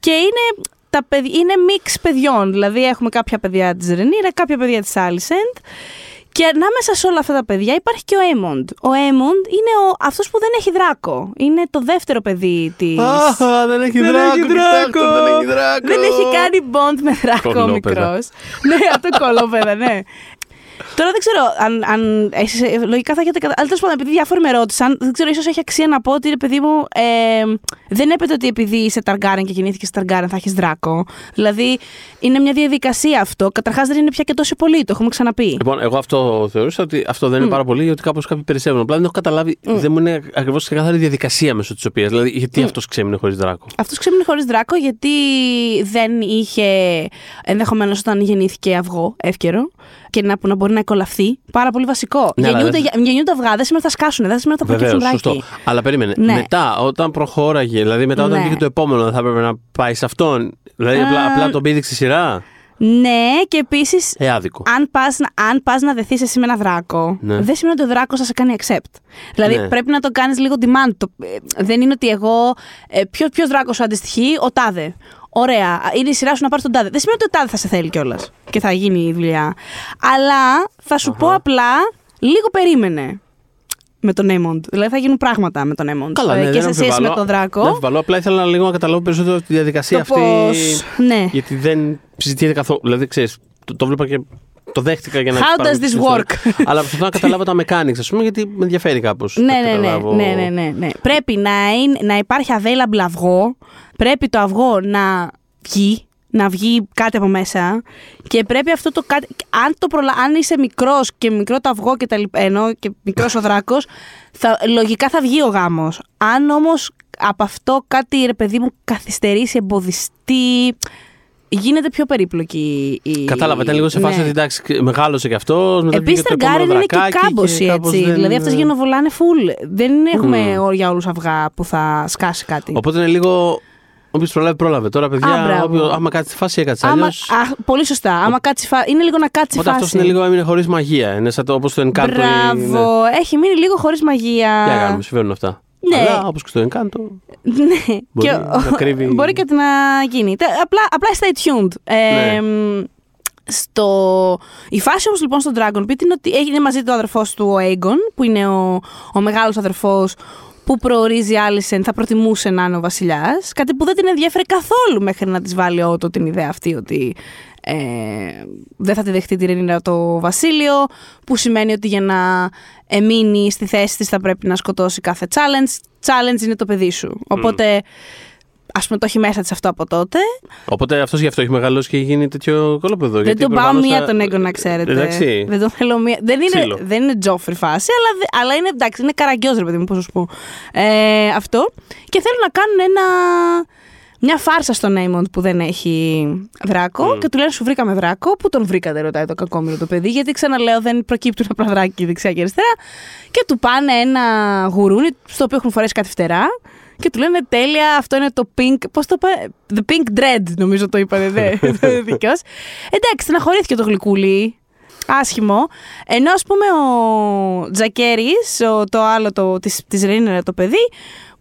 Και είναι μίξ παιδιών. Δηλαδή, έχουμε κάποια παιδιά της Ρενίρα, κάποια παιδιά της Άλισεντ. Και ανάμεσα σε όλα αυτά τα παιδιά υπάρχει και ο Έμοντ. Ο Έμοντ είναι αυτός που δεν έχει δράκο. Είναι το δεύτερο παιδί της. Δεν έχει δράκο! Δεν έχει κάνει bond με δράκο ο μικρός. Ναι, αυτό κολόπεδα, ναι. Τώρα δεν ξέρω αν λογικά θα έχετε αλλά τέλος πάντων, επειδή διάφοροι με ρώτησαν, δεν ξέρω, ίσως έχει αξία να πω ότι, ρε παιδί μου, δεν έπεται ότι επειδή είσαι Targaryen και γεννήθηκες Targaryen θα έχεις δράκο. Δηλαδή, είναι μια διαδικασία αυτό. Καταρχάς, δεν είναι πια και τόσο πολύ, το έχουμε ξαναπεί. Λοιπόν, εγώ αυτό θεωρούσα ότι αυτό δεν είναι πάρα πολύ, γιατί κάπως κάποιοι περισσεύουν. Απλά δεν έχω καταλάβει, δεν μου είναι ακριβώς καθαρή διαδικασία μέσω της οποίας. Δηλαδή, γιατί αυτός ξέμεινε χωρίς δράκο. Αυτός ξέμεινε χωρίς δράκο, γιατί δεν είχε ενδεχομένως όταν γεννήθηκε αυγό, εύκαιρο. Και να μπορεί να κολλαφθεί. Πάρα πολύ βασικό. Ναι, γεννιούνται αυγά, δεν σημαίνει ότι θα σκάσουν, δεν σημαίνει ότι θα προκύψουν δράκοι. Αλλά περίμενε. Ναι. Μετά, όταν προχώραγε, δηλαδή μετά όταν βγήκε το επόμενο, θα έπρεπε να πάει σε αυτόν. Δηλαδή, απλά τον πήδηξε σειρά. Ναι, και επίσης. Αν πας να δεθείς εσύ με ένα δράκο, ναι, δεν σημαίνει ότι ο δράκος θα σε κάνει accept. Δηλαδή, ναι, πρέπει να το κάνεις λίγο demand. Δεν είναι ότι εγώ. Ποιος δράκος σου αντιστοιχεί, ο τάδε. Ωραία, είναι η σειρά σου να πάρεις τον τάδε. Δεν σημαίνει ότι ο τάδε θα σε θέλει κιόλας και θα γίνει η δουλειά. Αλλά θα σου πω απλά, λίγο περίμενε με τον Έμοντ. Δηλαδή θα γίνουν πράγματα με τον Έμοντ. Καλά, ναι, και σε σχέση με τον δράκο. Δεν αμφιβάλλω. Απλά ήθελα λίγο να καταλάβω περισσότερο τη διαδικασία αυτή. Ναι. Γιατί δεν συζητιέται καθόλου. Δηλαδή, ξέρεις, το βλέπα και το δέχτηκα για να. How does this work? Αλλά προσπαθώ να καταλάβω τα mechanics, ας πούμε, γιατί με ενδιαφέρει κάπως. Ναι. Πρέπει να υπάρχει available αυγό. Πρέπει το αυγό να βγει κάτι από μέσα και πρέπει αυτό το κάτι. Αν είσαι μικρός και μικρό το αυγό και τα λοιπά, ενώ και μικρός ο δράκος, λογικά θα βγει ο γάμος. Αν όμως από αυτό κάτι, ρε παιδί μου, καθυστερήσει, εμποδιστεί, γίνεται πιο περίπλοκη η. Κατάλαβα, ήταν λίγο σε φάση ότι εντάξει, μεγάλωσε κι αυτό. Επίσης, τα Targaryen είναι και κάμποση, έτσι. Δεν. Δηλαδή, αυτές γενοβολάνε φουλ. Δεν έχουμε όρια όλους αυγά που θα σκάσει κάτι. Οπότε είναι λίγο. Όποιος πρόλαβε. Τώρα, παιδιά, άμα κάτσει φάση, έκατσε. Αλλιώς. Πολύ σωστά. Άμα κάτσει φάση. Είναι λίγο να κάτσει φάση. Αυτό είναι λίγο, έμεινε χωρίς μαγεία. Είναι σαν το όπως το Encanto. Μπράβο. Έχει μείνει λίγο χωρίς μαγεία. Τι να κάνουμε, συμβαίνουν αυτά. Ναι. Αλλά όπως και το Encanto. Ναι. Μπορεί, και κρύβει. Μπορεί και να γίνει. Απλά stay tuned. Ναι. Η φάση όμως λοιπόν στο Dragon Pit είναι ότι έγινε μαζί του αδερφός του, ο Αίγκον, που είναι ο μεγάλος αδερφός. Που προορίζει η Άλισεντ, θα προτιμούσε να είναι ο βασιλιάς. Κάτι που δεν την ενδιέφερε καθόλου μέχρι να της βάλει ότο την ιδέα αυτή ότι δεν θα τη δεχτεί τη Ρενίρα το βασίλειο, που σημαίνει ότι για να μείνει στη θέση της θα πρέπει να σκοτώσει κάθε challenge. Challenge είναι το παιδί σου. Οπότε, ας πούμε, το έχει μέσα της αυτό από τότε. Οπότε αυτός γι' αυτό έχει μεγαλώσει και έχει γίνει τέτοιο κολόπεδο. Δεν τον πάω μία τον Αίγκον, να ξέρετε. Εντάξει. Δεν τον θέλω μία. Δεν είναι Τζόφρι φάση, αλλά είναι εντάξει, είναι καραγκιός, ρε παιδί μου, πώς να σου πω. Αυτό. Και θέλουν να κάνουν μια φάρσα στον Αίγκον που δεν έχει δράκο. Και του λένε σου βρήκαμε δράκο. Πού τον βρήκατε, ρωτάει το κακόμοιρο το παιδί. Γιατί ξαναλέω, δεν προκύπτουν απλά δράκοι δεξιά και αριστερά. Και του πάνε ένα γουρούνι, στο οποίο έχουν φορέσει κάτι φτερά. Και του λένε τέλεια, αυτό είναι το pink. Πώς το είπα, the pink dread, νομίζω το είπανε. Δεν δικαιώς. Εντάξει, στεναχωρήθηκε το γλυκούλι. Άσχημο. Ενώ ας πούμε ο Τζακέρης, το άλλο της Ρενίρα το παιδί,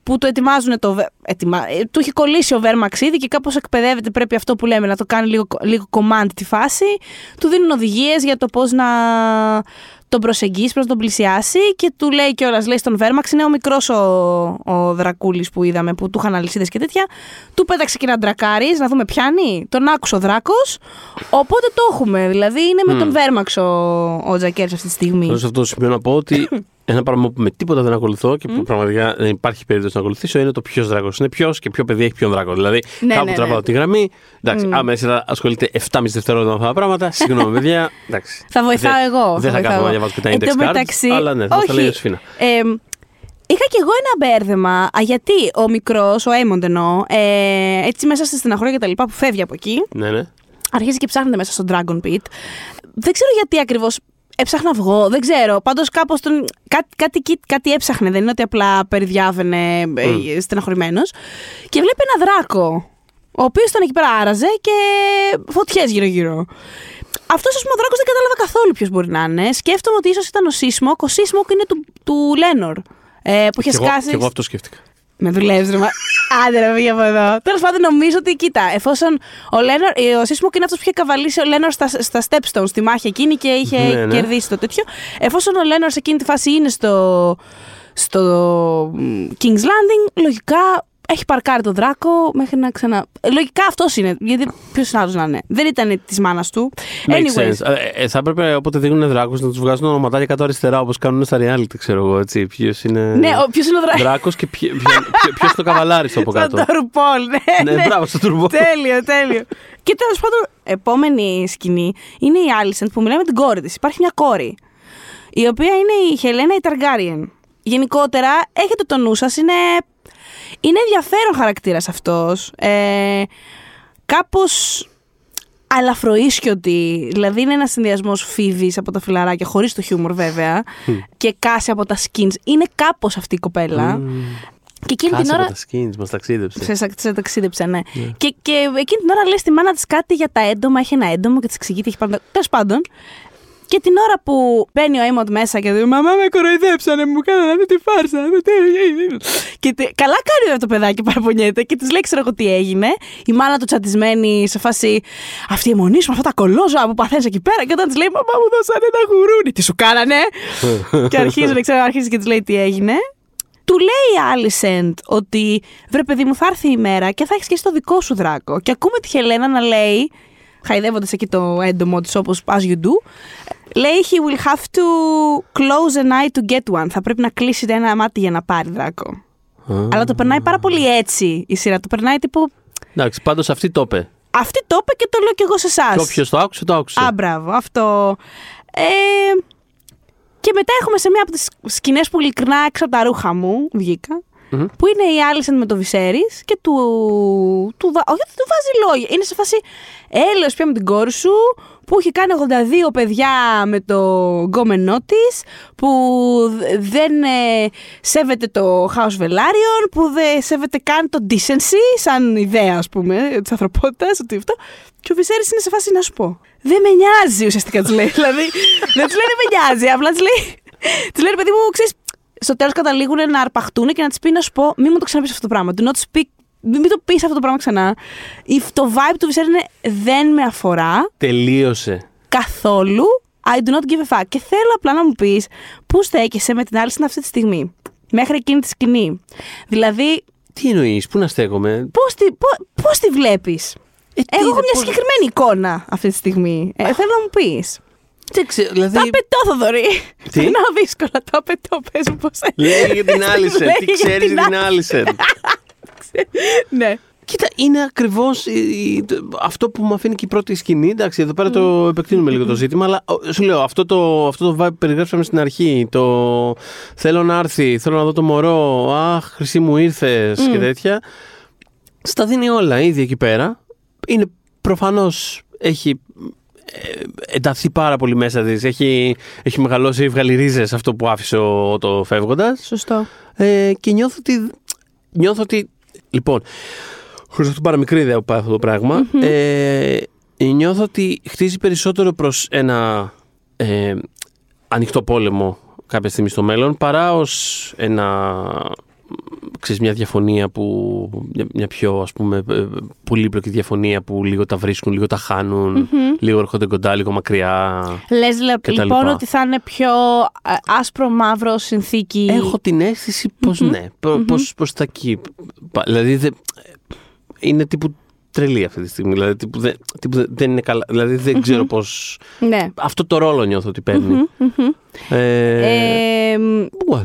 που το ετοιμάζουν το... Του έχει κολλήσει ο Βέρ μαξίδι και κάπως εκπαιδεύεται, πρέπει αυτό που λέμε να το κάνει λίγο command τη φάση. Του δίνουν οδηγίες για το πώς να τον προσεγγίσει, πώς να τον πλησιάσει και του λέει κιόλας, λέει στον Βέρμαξ, είναι ο μικρός ο Δρακούλης που είδαμε, που του είχαν αλυσίδες και τέτοια, του πέταξε και ένα ντρακάρις, να δούμε πιάνει, τον άκουσε ο Δράκος, οπότε το έχουμε, δηλαδή είναι με τον Βέρμαξ ο Τζακέρς αυτή τη στιγμή. Σε αυτό το σημείο να πω ότι ένα πράγμα που με τίποτα δεν ακολουθώ και που πραγματικά δεν υπάρχει περίπτωση να ακολουθήσω είναι το ποιο δράκο είναι ποιο και ποιο παιδί έχει ποιον δράκο. Δηλαδή, κάπου τραβάω τη γραμμή. Εντάξει, άμα εσύ θα ασχολείται 7,5 δευτερόλεπτα με αυτά τα πράγματα, συγγνώμη, παιδιά. Εντάξει, θα βοηθάω εγώ. Δεν θα κάθομαι να διαβάζω και τα index cards. Αλλά ναι, θα τα λέει η Σφίνα. Είχα κι εγώ ένα μπέρδεμα. Γιατί ο μικρό, ο Έιμοντ εννοώ, έτσι μέσα στη στεναχώρια και τα λοιπά που φεύγει από εκεί, αρχίζει και ψάχνεται μέσα στο Dragon Pit. Δεν ξέρω γιατί ακριβώς. Έψαχνα αυγό, δεν ξέρω. Πάντως κάπως τον... κάτι έψαχνε, δεν είναι ότι απλά περιδιάβαινε στεναχωρημένος. Και βλέπει ένα δράκο, ο οποίος ήταν εκεί πέρα άραζε και φωτιές γύρω-γύρω. Αυτός ο δράκος δεν κατάλαβα καθόλου ποιος μπορεί να είναι. Σκέφτομαι ότι ίσως ήταν ο Seasmoke. Ο Seasmoke είναι του Λένορ. Που είχε σκάσει. Και εγώ αυτό σκέφτηκα. Με δουλεύει, ρε μα. Άντε να βγει από εδώ. Τέλος πάντων, νομίζω ότι κοίτα, εφόσον ο Seasmoke είναι αυτός που είχε καβαλήσει ο Λένορ στα Stepstones, στη μάχη εκείνη και είχε κερδίσει το τέτοιο. Εφόσον ο Λένορ σε εκείνη τη φάση είναι στο King's Landing, λογικά έχει παρκάρει τον δράκο μέχρι να ξανα. Λογικά αυτός είναι. Γιατί ποιος άλλος να είναι. Δεν ήταν της μάνας του. Anyway. Θα έπρεπε όποτε δίνουν δράκους να τους βγάζουν ονοματάκια κάτω αριστερά όπως κάνουν στα reality, ξέρω εγώ. Ποιος είναι. Ναι, ποιος είναι ο δράκος και ποιος το καβαλάρισε από κάτω. Στο τουρμπόλ, ναι. Μπράβο, στο τουρμπόλ. Τέλειο. Και τέλος πάντων, επόμενη σκηνή είναι η Άλισεντ που μιλάει με την κόρη της. Υπάρχει μια κόρη, η οποία είναι η Χελένα η Targaryen. Γενικότερα, έχετε το νου σας, είναι ενδιαφέρον χαρακτήρας αυτός, κάπως αλαφροίσκιωτη, δηλαδή είναι ένας συνδυασμός Φίβης από τα Φιλαράκια, χωρίς το χιούμορ βέβαια, και Κάση από τα Skins, είναι κάπως αυτή η κοπέλα. Και εκείνη την ώρα. Μας ταξίδεψε. Σε ταξίδεψε, ναι. Yeah. Και εκείνη την ώρα λέει στη μάνα της κάτι για τα έντομα, έχει ένα έντομο και της εξηγείται, έχει πάντα. Τέλος πάντων. Και την ώρα που μπαίνει ο Έιμοντ μέσα και λέει «Μαμά με κοροϊδέψανε, μου κάνανε τη φάρσα». Και καλά κάνει το παιδάκι, παραπονιέται και της λέει «Ξέρω εγώ τι έγινε». Η μάνα του τσαντισμένη σε φάση «Αυτή η αιμονή σου, αυτά τα κολόζα που παθαίνεις εκεί πέρα». Και όταν της λέει «Μαμά μου δώσανε ένα γουρούνι, τι σου κάνανε». Και αρχίζει και της λέει τι έγινε. Του λέει η Άλισεντ ότι «Βρε παιδί μου, θα έρθει η μέρα και θα έχεις και εσύ το δικό σου δράκο». Και ακούμε τη Χελένα να λέει, χαϊδεύοντας εκεί το έντομό της όπως as you do, λέει «He will have to close an eye to get one». Θα πρέπει να κλείσει ένα μάτι για να πάρει δράκο. Αλλά το περνάει πάρα πολύ έτσι η σειρά. Το περνάει τύπου... Εντάξει, πάντως αυτή το είπε. Αυτή το είπε και το λέω κι εγώ σε εσάς. Και όποιος το άκουσε, το άκουσε. Α, μπράβο, αυτό. Και μετά έχουμε σε μία από τις σκηνές που ειλικρινά έξω από τα ρούχα μου βγήκα. Που είναι η Άλισεντ με το Βησέρης και όχι, του βάζει λόγια. Είναι σε φάση έλεος πια με την κόρη σου που έχει κάνει 82 παιδιά με το γκόμενό της, που δεν σέβεται το House Βελάριον, που δεν σέβεται καν το decency σαν ιδέα, ας πούμε, της ανθρωπότητας, ότι αυτό. Και ο Βησέρης είναι σε φάση να σου πω. Δεν με νοιάζει ουσιαστικά, της λέει. Δηλαδή, δεν της λέει δεν με νοιάζει, απλά της λέει παιδί μου, ξέρεις. Στο τέλος καταλήγουν να αρπαχτούν και να της πει να σου πω «Μη μου το ξαναπείς αυτό το πράγμα». Μην το πεις αυτό το πράγμα ξανά. Το vibe του Βησέρη είναι «Δεν με αφορά». Τελείωσε. Καθόλου. I do not give a fuck. Και θέλω απλά να μου πεις πού στέκεσαι με την Άλισεντ αυτή τη στιγμή. Μέχρι εκείνη τη σκηνή. Δηλαδή... Τι εννοείς, πού να στέκομαι. Πώς τη βλέπεις. Εγώ έχω μια συγκεκριμένη εικόνα αυτή τη στιγμή. Θέλω να μου πεις. Δηλαδή... Τα απαιτώ, Θοδωρή. Τι? Είναι δύσκολο, τα απαιτώ, πες μου πώς... Λέει για την Άλισεντ, τι ξέρεις για την Άλισεντ. Ναι. Κοίτα, είναι ακριβώς αυτό που μου αφήνει και η πρώτη σκηνή. Εντάξει, εδώ πέρα το επεκτείνουμε λίγο το ζήτημα, αλλά σου λέω, αυτό το vibe που περιγράψαμε στην αρχή, το θέλω να έρθει, θέλω να δω το μωρό, αχ, χρυσή μου ήρθες και τέτοια, στα δίνει όλα ήδη εκεί πέρα. Είναι προφανώς, έχει... ενταθεί πάρα πολύ μέσα της. Έχει μεγαλώσει βγαλιρίζες αυτό που άφησε το φεύγοντας. Σωστό. Και νιώθω ότι λοιπόν, χωρίς αυτό πάρα μικρή ιδέα που πάει αυτό το πράγμα, νιώθω ότι χτίζει περισσότερο προς ένα ανοιχτό πόλεμο κάποια στιγμή στο μέλλον, παρά ως ένα ξέρεις, μια διαφωνία που, μια πιο ας πούμε πολύπλοκη διαφωνία που λίγο τα βρίσκουν, λίγο τα χάνουν, mm-hmm. λίγο έρχονται κοντά, λίγο μακριά. Λες λοιπόν ότι θα είναι πιο άσπρο μαύρο συνθήκη. Έχω την αίσθηση πως mm-hmm. ναι, πως mm-hmm. τα εκεί. Δηλαδή είναι τύπου τρελή αυτή τη στιγμή, δηλαδή δεν είναι καλά, δηλαδή δεν mm-hmm. ξέρω πως... Ναι. Αυτό το ρόλο νιώθω ότι παίρνει. Mm-hmm, mm-hmm.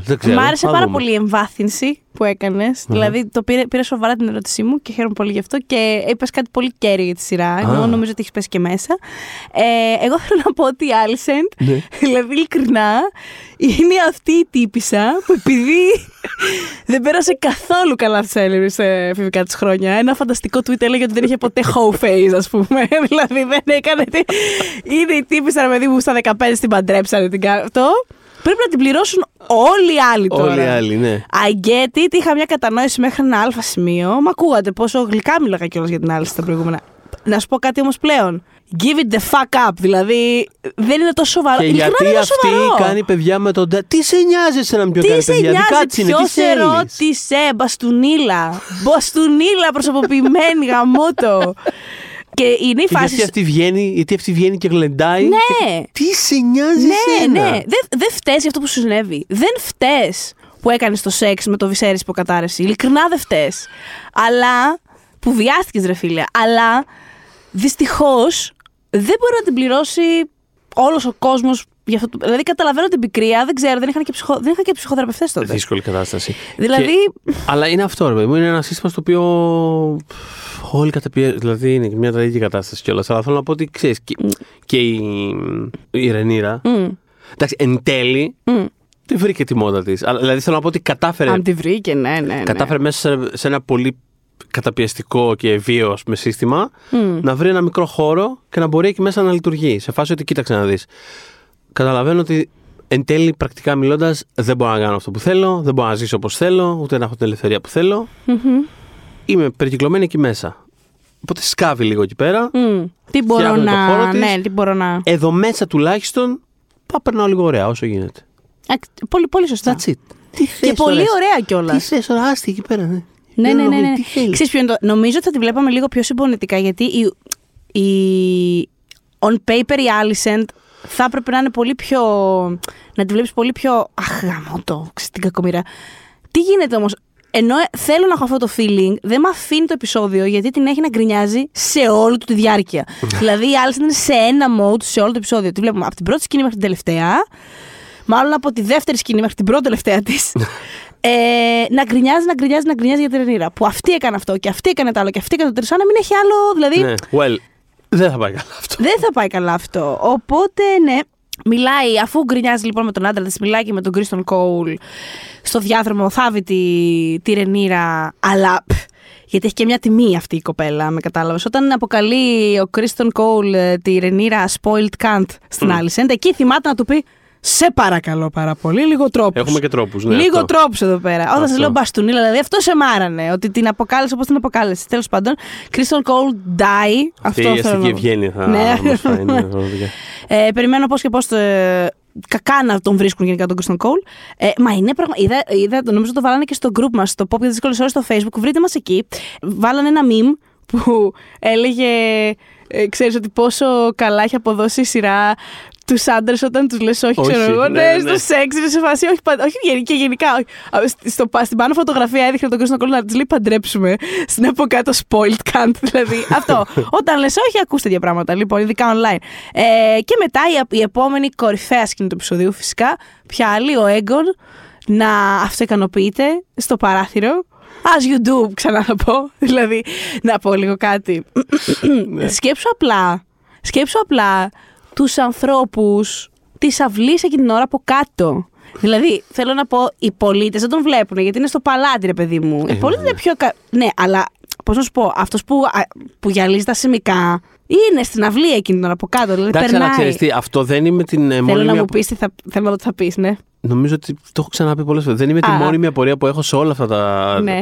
Δεν ξέρω. Μ' άρεσε πάρα πολύ η εμβάθυνση που έκανες, mm-hmm. δηλαδή το πήρε σοβαρά την ερώτησή μου και χαίρομαι πολύ γι' αυτό και είπες κάτι πολύ κέριο για τη σειρά, εγώ νομίζω ότι έχεις πέσει και μέσα. Εγώ θέλω να πω ότι η Άλισεντ, ναι. δηλαδή ειλικρινά, είναι αυτή η τύπισσα που επειδή δεν πέρασε καθόλου καλά αυτή σε φιβικά της χρόνια, ένα φανταστικό tweet έλεγε ότι δεν είχε ποτέ hoe face, ας πούμε, δηλαδή δεν έκανε, είναι η τύπισσα, παιδί μου, στα 15 την παντρέψανε την αυτό. Πρέπει να την πληρώσουν όλοι οι άλλοι τώρα. Όλοι οι άλλοι, ναι. I get it. Είχα μια κατανόηση μέχρι ένα αλφα σημείο. Μα ακούγατε πόσο γλυκά μιλάγα κιόλας για την άλλη στα προηγούμενα. Να σου πω κάτι όμως πλέον. Give it the fuck up. Δηλαδή δεν είναι τόσο σοβαρό. Και γιατί είναι αυτή σοβαρό. Κάνει παιδιά με τον. Τι σε νοιάζεσαι να μην πιω κάνει παιδιά. Κάτσε να ρώτησε. Μπαστούνίλα. Μπαστούνίλα προσωποποιημένη γαμότο. Και είναι η φάση. Γιατί αυτή βγαίνει και γλεντάει. Ναι. Και τι σε νοιάζει εσένα. Ναι, ναι. Δεν φταίει αυτό που σου συνέβη. Δεν φταίει που έκανε το σεξ με το Βησέρη υποκατάρρευση. Ειλικρινά δεν φταίει. Αλλά. Που βιάστηκε, ρε φίλε. Αλλά δυστυχώς δεν μπορεί να την πληρώσει όλος ο κόσμος. Δηλαδή, καταλαβαίνω την πικρία, δεν ξέρω, δεν είχαν και ψυχοθεραπευτές τότε. Δύσκολη κατάσταση. Δηλαδή... Αλλά είναι αυτό, ρε παιδί μου, είναι ένα σύστημα στο οποίο όλοι καταπιέζουν. Δηλαδή, είναι μια τραγική κατάσταση κιόλας. Αλλά θέλω να πω ότι ξέρεις, και η Ρενίρα. Εντάξει, εν τέλει. Τη βρήκε τη μόδα της. Δηλαδή, θέλω να πω ότι κατάφερε. Αν τη βρήκε, ναι. Κατάφερε μέσα σε ένα πολύ καταπιεστικό και ευβίαιο σύστημα να βρει ένα μικρό χώρο και να μπορεί εκεί μέσα να λειτουργεί. Σε φάση ότι κοίταξε να δεις. Καταλαβαίνω ότι εν τέλει, πρακτικά μιλώντας, δεν μπορώ να κάνω αυτό που θέλω, δεν μπορώ να ζήσω όπως θέλω, ούτε να έχω την ελευθερία που θέλω. Mm-hmm. Είμαι περικυκλωμένη εκεί μέσα. Οπότε σκάβει λίγο εκεί πέρα. Τι μπορώ να. Ναι, τι μπορώ να. Εδώ μέσα τουλάχιστον περνάω λίγο ωραία όσο γίνεται. Πολύ, πολύ σωστά. That's it. Και πολύ ωραία κιόλα. Τι θες, άστι εκεί πέρα, ναι. Ναι. Ξέρεις ποιο είναι το. Νομίζω ότι θα τη βλέπαμε λίγο πιο συμπονετικά γιατί η on paper η Alicent θα έπρεπε να είναι πολύ πιο. Να τη βλέπεις πολύ πιο. Αχ, γαμώτο, ξέρεις την κακομοίρα. Τι γίνεται όμως. Ενώ θέλω να έχω αυτό το feeling, δεν με αφήνει το επεισόδιο γιατί την έχει να γκρινιάζει σε όλη του τη διάρκεια. Δηλαδή η Alicent είναι σε ένα mode σε όλο το επεισόδιο. Τη βλέπουμε από την πρώτη σκηνή μέχρι την τελευταία. Μάλλον από τη δεύτερη σκηνή μέχρι την πρώτη τελευταία της. Να γκρινιάζει για την Ρενίρα. Που αυτή έκανε αυτό και αυτή έκανε το άλλο και αυτή έκανε το τρισό. Να μην έχει άλλο. Δηλαδή. Ναι, well, δεν θα πάει καλά αυτό. Οπότε, ναι. Μιλάει, αφού γκρινιάζει λοιπόν με τον άντρα της, μιλάει και με τον Κρίστον Κόουλ στο διάδρομο. Θάβει τη Ρενίρα. Αλλά. Γιατί έχει και μια τιμή αυτή η κοπέλα, με κατάλαβες. Όταν αποκαλεί ο Κρίστον Κόουλ τη Ρενίρα spoiled cunt στην Alicent, εκεί θυμάται να του πει. Σε παρακαλώ πάρα πολύ, λίγο τρόπους. Έχουμε και τρόπους, ναι. Λίγο τρόπους εδώ πέρα. Αυτό. Όταν σας λέω μπαστούνιλα, δηλαδή αυτό σε μάρανε. Ότι την αποκάλεσε όπως την αποκάλεσε. Τέλος πάντων, Crystal Cold die. Αυτή η αστική ευγένεια θα μας φαίνεται. Περιμένω πώς και πώς κακά να τον βρίσκουν γενικά τον Crystal Cold. Μα είναι πραγματικά. Νομίζω το βάλανε και στο group μας, στο Pop για τις δύσκολες ώρες στο Facebook. Βρείτε μας εκεί. Βάλανε ένα meme που έλεγε. Ξέρεις ότι πόσο καλά έχει αποδώσει η σειρά τους άντρες όταν τους λες όχι, ξέρω εγώ. Ναι, στο σεξ, σε φάση, όχι και γενικά. Στην πάνω φωτογραφία έδειχνε τον Κρίστον Κόουλ να της λέει παντρέψουμε. Στην από κάτω spoiled cunt, δηλαδή. Αυτό. Όταν λες όχι, ακούστε τέτοια πράγματα, λοιπόν, ειδικά online. Και μετά η επόμενη κορυφαία σκηνή του επεισοδίου, φυσικά, πια άλλη, ο Αίγκον να αυτοικανοποιείται στο παράθυρο. As you do, ξανά να πω. Δηλαδή, να πω λίγο κάτι. Σκέψου απλά τους ανθρώπους της αυλής εκείνη την ώρα από κάτω. Δηλαδή, θέλω να πω, οι πολίτες δεν τον βλέπουν γιατί είναι στο παλάτι, ρε παιδί μου. Οι πολίτες είναι πιο. Ναι, αλλά πώς να σου πω, αυτός που γυαλίζει τα σημικά είναι στην αυλή εκείνη την ώρα από κάτω. Δηλαδή, εντάξει, περνάει. Αλλά ξέρεις, αυτό δεν είμαι την μόνη. Θέλω να μου πεις τι θα πεις, ναι. Νομίζω ότι το έχω ξαναπεί πολλές φορές. Δεν είμαι τη μόνιμη απορία που έχω σε όλα αυτά τα, ναι.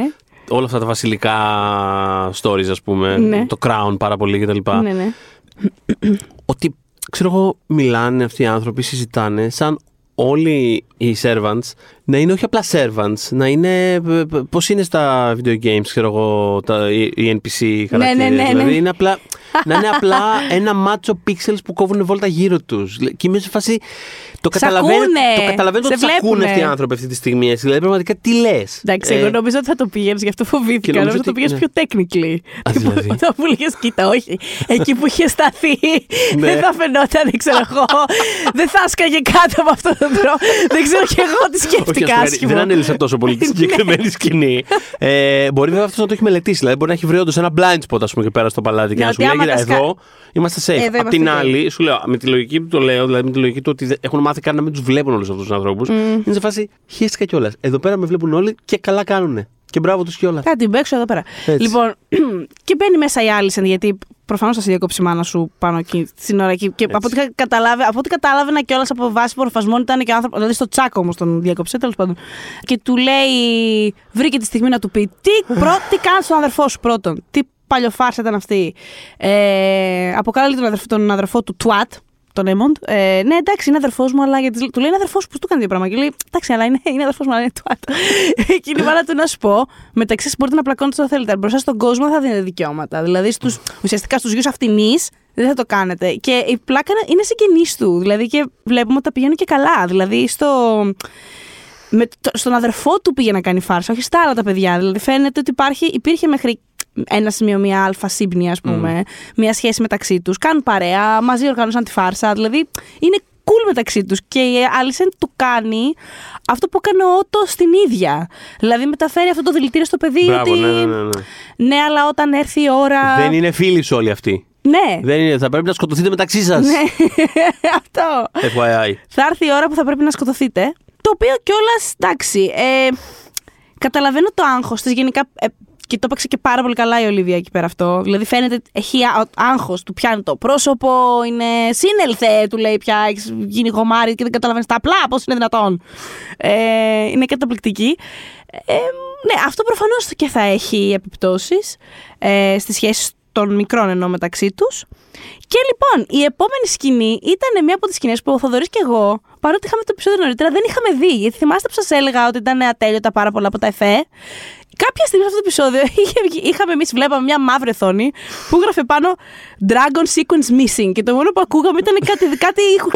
όλα αυτά τα βασιλικά stories, ας πούμε. Ναι. Το Crown πάρα πολύ και τα λοιπά. Ναι. Ότι, ξέρω εγώ, μιλάνε αυτοί οι άνθρωποι, συζητάνε, σαν όλοι οι servants να είναι όχι απλά servants, να είναι πώς είναι στα video games, ξέρω εγώ, οι NPC χαρακτήρες. Ναι. Δηλαδή είναι απλά, να είναι απλά ένα μάτσο pixels που κόβουν βόλτα γύρω τους. Και είμαι σε φάση, το καταλαβαίνω ότι σακούνε αυτοί οι άνθρωποι αυτή τη στιγμή. Δηλαδή πραγματικά τι λες. Εντάξει, εγώ νομίζω ότι θα το πηγαίνεις, γι' αυτό φοβήθηκα. Νομίζω ότι το πηγαίνεις πιο technically. Θα μου λες, κοίτα, όχι. Εκεί που είχε σταθεί, δεν θα φαινόταν, ξέρω εγώ. Δεν θα σκάγε κάτω από αυτό το τρόπο. Δεν ξέρω κι εγώ τι σκέφτηκα. Δεν ανέλησα τόσο πολύ τη συγκεκριμένη σκηνή. Μπορεί βέβαια αυτό να το έχει μελετήσει. Δηλαδή μπορεί να έχει βρει όντως ένα blind spot, ας πούμε, και πέρα στο παλάτι και να σου λέει: Γεια, εδώ είμαστε safe. Απ' την άλλη, σου λέω, με τη λογική που το λέω, δηλαδή με τη λογική του ότι έχουν μάθει καν να μην τους βλέπουν όλους αυτούς τους ανθρώπους. Είναι σε φάση, χαίστηκα κιόλας. Εδώ πέρα με βλέπουν όλοι και καλά κάνουνε. Και μπράβο τους κιόλας. Θα την παίξω εδώ πέρα. Έτσι. Λοιπόν, και μπαίνει μέσα η Άλισεντ, γιατί προφανώς θα σε διακόψει η μάνα σου πάνω εκεί στην ώρα εκεί. Και από ό,τι κατάλαβαινα κιόλας από βάση μορφασμών ήταν και άνθρωπο. Δηλαδή στο τσάκο όμως τον διακόψε, τέλος πάντων. Και του λέει, βρήκε τη στιγμή να του πει: Τι κάνει στον αδερφό σου πρώτον. Τι παλιοφάρσα ήταν αυτή. Αποκάλει τον αδερφό του Τουάτ. Τον Έμοντ. Ναι, εντάξει, είναι αδερφός μου, αλλά για τις... Του λέει: Είναι αδερφός που του κάνει δύο πράγματα. Και λέει: Εντάξει, αλλά είναι αδερφός μου, αλλά είναι του. Εκείνη η μάνα του, να σου πω, μεταξύ σας μπορείτε να πλακώνετε όσο θέλετε. Μπροστά στον κόσμο θα δίνετε δικαιώματα. Δηλαδή, ουσιαστικά στους γιους αυτινής δεν θα το κάνετε. Και η πλάκα είναι συγγενής του. Δηλαδή, και βλέπουμε ότι τα πηγαίνουν και καλά. Δηλαδή, στον αδερφό του πήγε να κάνει φάρσα, όχι στα άλλα τα παιδιά. Δηλαδή, φαίνεται ότι υπήρχε μέχρι. Ένα σημείο, μια αλφα σύμπνοια, ας πούμε, μια σχέση μεταξύ τους. Κάνουν παρέα, μαζί οργάνωσαν τη φάρσα. Δηλαδή είναι cool μεταξύ τους. Και η Άλισεντ του κάνει αυτό που έκανε ο Ότο στην ίδια. Δηλαδή μεταφέρει αυτό το δηλητήριο στο παιδί. Μπράβο, ότι... ναι, αλλά όταν έρθει η ώρα. Δεν είναι φίλοι σου όλοι αυτοί. Ναι. Δεν είναι, θα πρέπει να σκοτωθείτε μεταξύ σας. Ναι, αυτό. FYI. Θα έρθει η ώρα που θα πρέπει να σκοτωθείτε. Το οποίο κιόλας, εντάξει. Καταλαβαίνω το άγχος της γενικά. Και το έπαιξε και πάρα πολύ καλά η Ολίβια εκεί πέρα αυτό. Δηλαδή φαίνεται έχει άγχος, του πιάνει το πρόσωπο, είναι σύνελθε, του λέει πια έχεις γίνει γομάρι και δεν καταλαβαίνεις τα απλά πώς είναι δυνατόν. Είναι καταπληκτική. Ναι, αυτό προφανώς και θα έχει επιπτώσεις στις σχέσεις των μικρών ενώ μεταξύ τους. Και λοιπόν, η επόμενη σκηνή ήταν μια από τις σκηνές που ο Θοδωρής και εγώ, παρότι είχαμε το επεισόδιο νωρίτερα, δεν είχαμε δει. Γιατί θυμάστε που σας έλεγα ότι ήταν ατέλειωτα πάρα πολλά από τα εφέ. Κάποια στιγμή σε αυτό το επεισόδιο βλέπαμε μια μαύρη οθόνη που έγραφε πάνω Dragon Sequence Missing. Και το μόνο που ακούγαμε ήταν κάτι ήχο.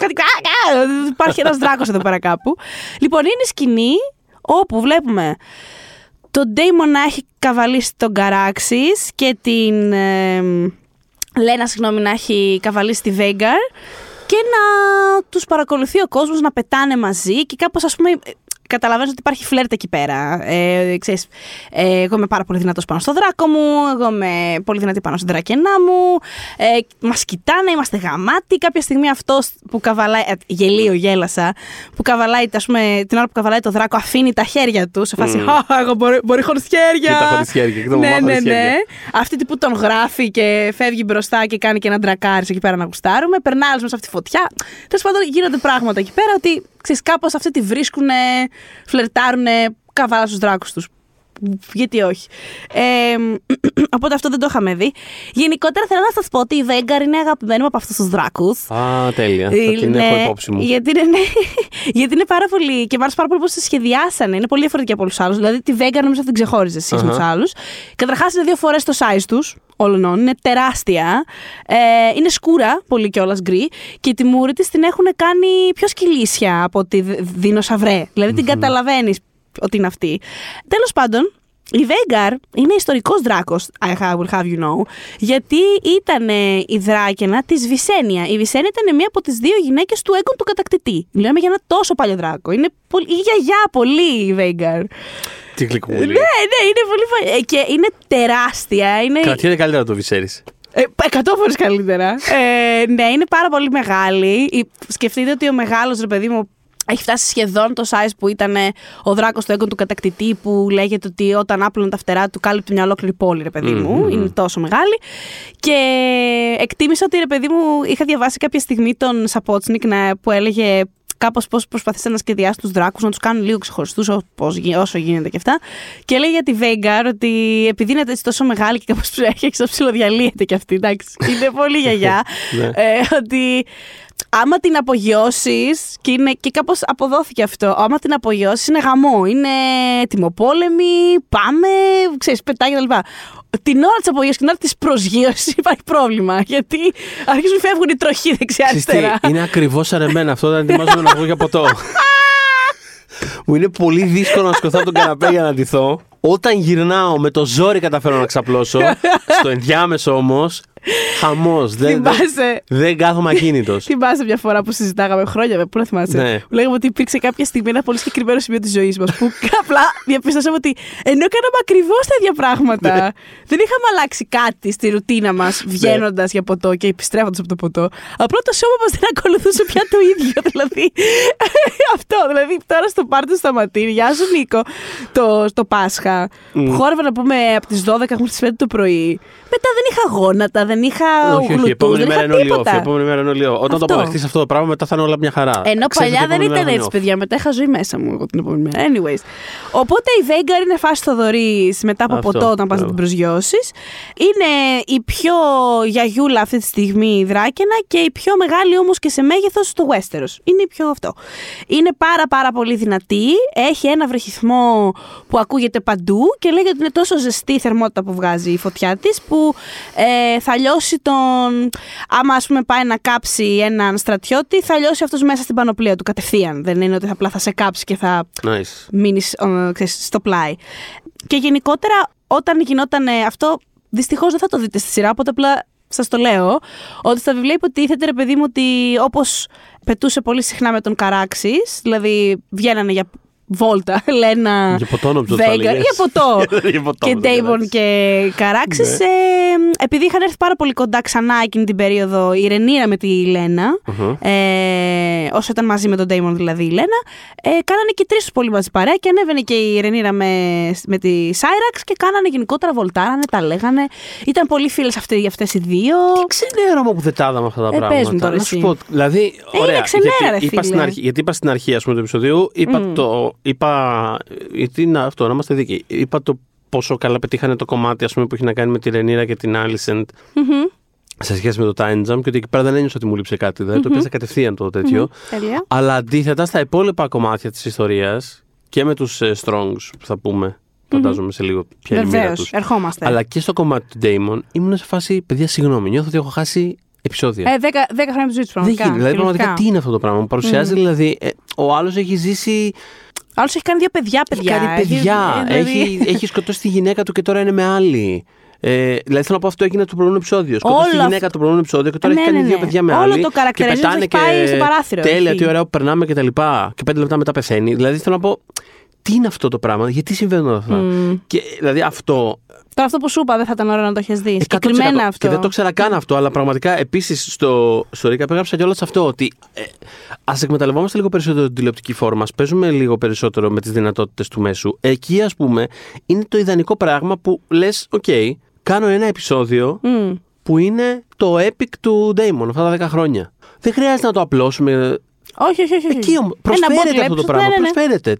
Υπάρχει ένας δράκος εδώ πέρα κάπου. Λοιπόν, είναι η σκηνή όπου βλέπουμε τον Ντέιμον να έχει καβαλήσει τον Καράξη και την Λένα, να έχει καβαλήσει τη Vhagar και να τους παρακολουθεί ο κόσμος να πετάνε μαζί και κάπως, ας πούμε. Καταλαβαίνεις ότι υπάρχει φλερτ εκεί πέρα. Ξέρεις, εγώ είμαι πάρα πολύ δυνατός πάνω στο δράκο μου. Εγώ είμαι πολύ δυνατή πάνω στην δρακενά μου. Μας κοιτάνε, είμαστε γαμάτοι. Κάποια στιγμή αυτός που καβαλάει. Που καβαλάει, ας πούμε, την ώρα που καβαλάει το δράκο, αφήνει τα χέρια του. Σε φάση, εγώ μπορεί χωρίς χέρια. Κοίτα, χωρίς χέρια. Ναι. Αυτή που τον γράφει και φεύγει μπροστά και κάνει και ένα ντρακάρι εκεί πέρα να γουστάρουμε. Περνάει μέσα αυτή τη φωτιά. Τέλος πάντων, γίνονται πράγματα εκεί πέρα ότι. Ξέρεις, κάπως αυτοί τη βρίσκουνε, φλερτάρουνε, καβάλα στους δράκους τους. Γιατί όχι. Οπότε αυτό δεν το είχαμε δει. Γενικότερα θέλω να σας πω ότι η Vhagar είναι αγαπημένη μου από αυτούς τους δράκους. Α, τέλεια. Την έχω υπόψη μου. Γιατί είναι πάρα πολύ. Και μάλιστα πάρα πολύ πώς τη σχεδιάσανε. Είναι πολύ διαφορετική από όλους τους άλλους. Δηλαδή τη Vhagar νομίζω ότι την ξεχώριζε εσείς με τους άλλους. Καταρχάς είναι 2 φορές το size τους. Όλων, είναι τεράστια. Είναι σκούρα, πολύ κιόλας γκρι. Και τη μούρη της την έχουν κάνει πιο σκυλίσια από τη δεινοσαυρέ. Δηλαδή την καταλαβαίνεις ότι είναι αυτή. Τέλος πάντων, η Vhagar είναι ιστορικός δράκος, I will have you know, γιατί ήταν η δράκαινα της Βυσένια. Η Βυσένια ήταν μία από τις 2 γυναίκες του Αίγκον του κατακτητή. Μιλάμε για ένα τόσο παλιό δράκο. Είναι πολύ, η γιαγιά πολύ η Vhagar. Τη γλυκούλη. Ναι, είναι πολύ. Και είναι τεράστια. Κρατιέται καλύτερα το Βησέρης. 100 φορές καλύτερα. Ναι, είναι πάρα πολύ μεγάλη. Σκεφτείτε ότι ο μεγάλος, ρε παιδί μου, έχει φτάσει σχεδόν το size που ήταν ο δράκος του Αίγκον του κατακτητή, που λέγεται ότι όταν άπλωνε τα φτερά του κάλυπτε μια ολόκληρη πόλη, ρε παιδί μου. Είναι τόσο μεγάλη. Και εκτίμησα ότι, ρε παιδί μου, είχα διαβάσει κάποια στιγμή τον Σαπότσνικ που έλεγε κάπως πώς προσπαθήσαν να σχεδιάσουν τους δράκους, να τους κάνουν λίγο ξεχωριστούς όσο γίνεται και αυτά. Και λέει για τη Vhagar ότι επειδή είναι έτσι τόσο μεγάλη και κάπως ψιλοδιαλύεται κι αυτή, εντάξει, είναι πολύ γιαγιά, ότι άμα την απογειώσεις, και, και κάπως αποδόθηκε αυτό, άμα την απογειώσεις είναι γαμό, είναι τιμοπόλεμη, πάμε, ξέρεις, πετάει κτλ. Την ώρα της απογείωσης και την ώρα της προσγείωσης υπάρχει πρόβλημα, γιατί αρχίζουν φεύγουν οι τροχοί δεξιά-αριστερά. Είναι ακριβώς αρεμένα αυτό όταν ετοιμάζομαι να βγω για ποτό. Μου είναι πολύ δύσκολο να σκοθώ από τον καναπέ για να ντυθώ. Όταν γυρνάω με το ζόρι καταφέρω να ξαπλώσω. Στο ενδιάμεσο όμως, χαμός. Δεν κάθομαι ακίνητος. Θυμάσαι μια φορά που συζητάγαμε χρόνια, πού να θυμάσαι. Ναι. Λέγαμε ότι υπήρξε κάποια στιγμή ένα πολύ συγκεκριμένο σημείο της ζωής μας που απλά διαπιστώσαμε ότι ενώ κάναμε ακριβώς τα ίδια πράγματα, δεν είχαμε αλλάξει κάτι στη ρουτίνα μας βγαίνοντας για ποτό και επιστρέφοντας από το ποτό. Απλά το σώμα μας δεν ακολουθούσε πια το ίδιο. Δηλαδή, αυτό. Δηλαδή, τώρα στο πάρτι στα ματήρια, γεια σου Νίκο, το Πάσχα. Που χόρευα να πούμε από τις 12 μέχρι τις 5 το πρωί. Μετά δεν είχα γόνατα, δεν είχα γλουτούς, δεν είχα τίποτα. Επόμενη μέρα είναι όλοι off. Όταν το αποδεχτείς αυτό το πράγμα, μετά θα είναι όλα μια χαρά. Ενώ παλιά δεν ήταν έτσι, παιδιά. Μετά είχα ζωή μέσα μου εγώ την επόμενη μέρα. Anyways. Οπότε η Vhagar είναι φάση Θοδωρής μετά από ποτό, όταν πας να την προσγειώσεις. Είναι η πιο γιαγιούλα αυτή τη στιγμή η Δράκαινα και η πιο μεγάλη όμως και σε μέγεθος στο Westeros. Είναι η πιο αυτό. Είναι πάρα πολύ δυνατή. Έχει ένα βροχυθμό που ακούγεται παντού και λέγεται ότι είναι τόσο ζεστή η θερμότητα που βγάζει η φωτιά της που θα λιώσει τον... Άμα ας πούμε πάει να κάψει έναν στρατιώτη, θα λιώσει αυτός μέσα στην πανοπλία του κατευθείαν. Δεν είναι ότι απλά θα σε κάψει και θα μείνεις στο πλάι. Και γενικότερα όταν γινόταν αυτό, δυστυχώς δεν θα το δείτε στη σειρά, οπότε απλά σας το λέω, ότι στα βιβλία υποτίθεται, ρε παιδί μου, ότι όπως πετούσε πολύ συχνά με τον Καράξης, δηλαδή βγαίνανε για... Βόλτα, Λένα, Vhagar, για ποτό και Ντέιμον και Καράξης. Επειδή είχαν έρθει πάρα πολύ κοντά ξανά εκείνη την περίοδο η Ρενίρα με τη Λένα, όσο ήταν μαζί με τον Ντέιμον δηλαδή η Λένα, κάνανε και τρεις τους πολύ μαζί παρέα και ανέβαινε και η Ρενίρα με τη Σάιραξ και κάνανε γενικότερα, βολτάρανε, τα λέγανε. Ήταν πολύ φίλες αυτές οι δύο. Τι ξενέρωμα που δεν τα είδαμε αυτά τα πράγματα. Να σου πω, δηλαδή, ωραία, γιατί είπα στην αρχή του επεισοδίου, είπα, τι είναι αυτό, να είμαστε δίκοι. Είπα το πόσο καλά πετύχανε το κομμάτι, ας πούμε, που έχει να κάνει με τη Ρενίρα και την Άλισεντ σε σχέση με το Time Jump και ότι εκεί πέρα δεν ένιωσα ότι μου λείψε κάτι, δηλαδή το έπαιζα κατευθείαν το τέτοιο. Αλλά αντίθετα στα υπόλοιπα κομμάτια της ιστορίας και με τους Strongs που θα πούμε, φαντάζομαι σε λίγο ποια είναι η μοίρα τους. Ερχόμαστε. Αλλά και στο κομμάτι του Damon ήμουν σε φάση, παιδιά, συγγνώμη, νιώθω ότι έχω χάσει επεισόδια. 10 χρόνια ζωή του πραγματικά. Δηλαδή, πραγματικά τι είναι αυτό το πράγμα που παρουσιάζει, δηλαδή ο άλλος έχει ζήσει. Άλλος έχει κάνει 2 παιδιά. Έχει κάνει παιδιά. Έχει σκοτώσει τη γυναίκα του και τώρα είναι με άλλη. Δηλαδή θέλω να πω, αυτό έγινε στο προηγούμενο επεισόδιο. Σκότωσε τη γυναίκα του προηγούμενο επεισόδιο και τώρα έχει κάνει 2 παιδιά με άλλη. Όλο το χαρακτηρίζει ότι πάει στο παράθυρο. Τέλεια, τι ωραία που περνάμε κτλ. Και 5 λεπτά μετά πεθαίνει. Δηλαδή θέλω να πω, τι είναι αυτό το πράγμα, γιατί συμβαίνουν αυτά. Και δηλαδή αυτό. Τώρα αυτό που σου είπα δεν θα ήταν ωραίο να το έχεις δει. Συγκεκριμένα αυτό. Και δεν το ξέρα καν αυτό, αλλά πραγματικά επίσης στο Ρίκα έγραψα κιόλας αυτό ότι ας εκμεταλλευόμαστε λίγο περισσότερο την τηλεοπτική φόρμα, ας παίζουμε λίγο περισσότερο με τις δυνατότητες του μέσου. Εκεί, ας πούμε, είναι το ιδανικό πράγμα που λες, OK, κάνω ένα επεισόδιο που είναι το epic του Damon αυτά τα 10 χρόνια. Δεν χρειάζεται να το απλώσουμε. Όχι. Εκεί προσφέρεται αυτό το πράγμα. Προσφέρεται.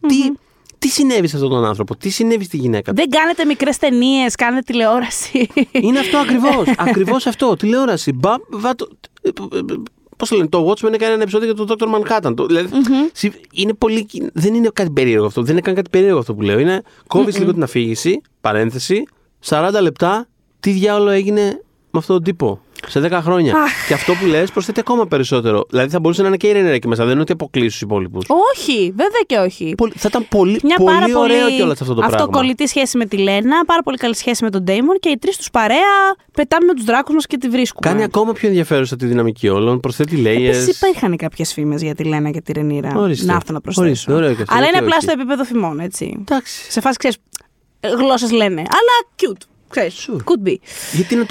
Τι συνέβη σε αυτόν τον άνθρωπο, τι συνέβη στη γυναίκα του. Δεν κάνετε μικρές ταινίες, κάνετε τηλεόραση. Είναι αυτό ακριβώς. Ακριβώς αυτό. Τηλεόραση. Πώς λένε, το Watchmen έκανε ένα επεισόδιο για τον Dr. Manhattan. Δηλαδή, είναι πολύ. Δεν είναι κάτι περίεργο αυτό. Δεν είναι καν κάτι περίεργο αυτό που λέω. Είναι κόβεις λίγο την αφήγηση, παρένθεση, 40 λεπτά, τι διάολο έγινε με αυτόν τον τύπο. Σε 10 χρόνια. Και αυτό που λες προσθέτει ακόμα περισσότερο. Δηλαδή θα μπορούσε να είναι και η Ρενίρα εκεί μέσα. Δεν είναι ότι αποκλείσεις τους υπόλοιπους. Όχι, βέβαια και όχι. Θα ήταν πολύ ωραίο κιόλας αυτό το πράγμα. Αυτό, κολλητή σχέση με τη Λένα, πάρα πολύ καλή σχέση με τον Ντέιμον και οι τρεις τους παρέα πετάμε με τους δράκους μας και τη βρίσκουμε. Κάνει ακόμα πιο ενδιαφέρουσα τη δυναμική όλων, προσθέτει layers. Επίσης υπήρχαν κάποιες φήμες για τη Λένα και τη Ρενίρα. Να αυτό να προσθέσω. Αλλά είναι απλά στο επίπεδο φημών, έτσι. Σε φάση ξέρεις, γλώσσες λένε, αλλά cute. Could be. Γιατί να,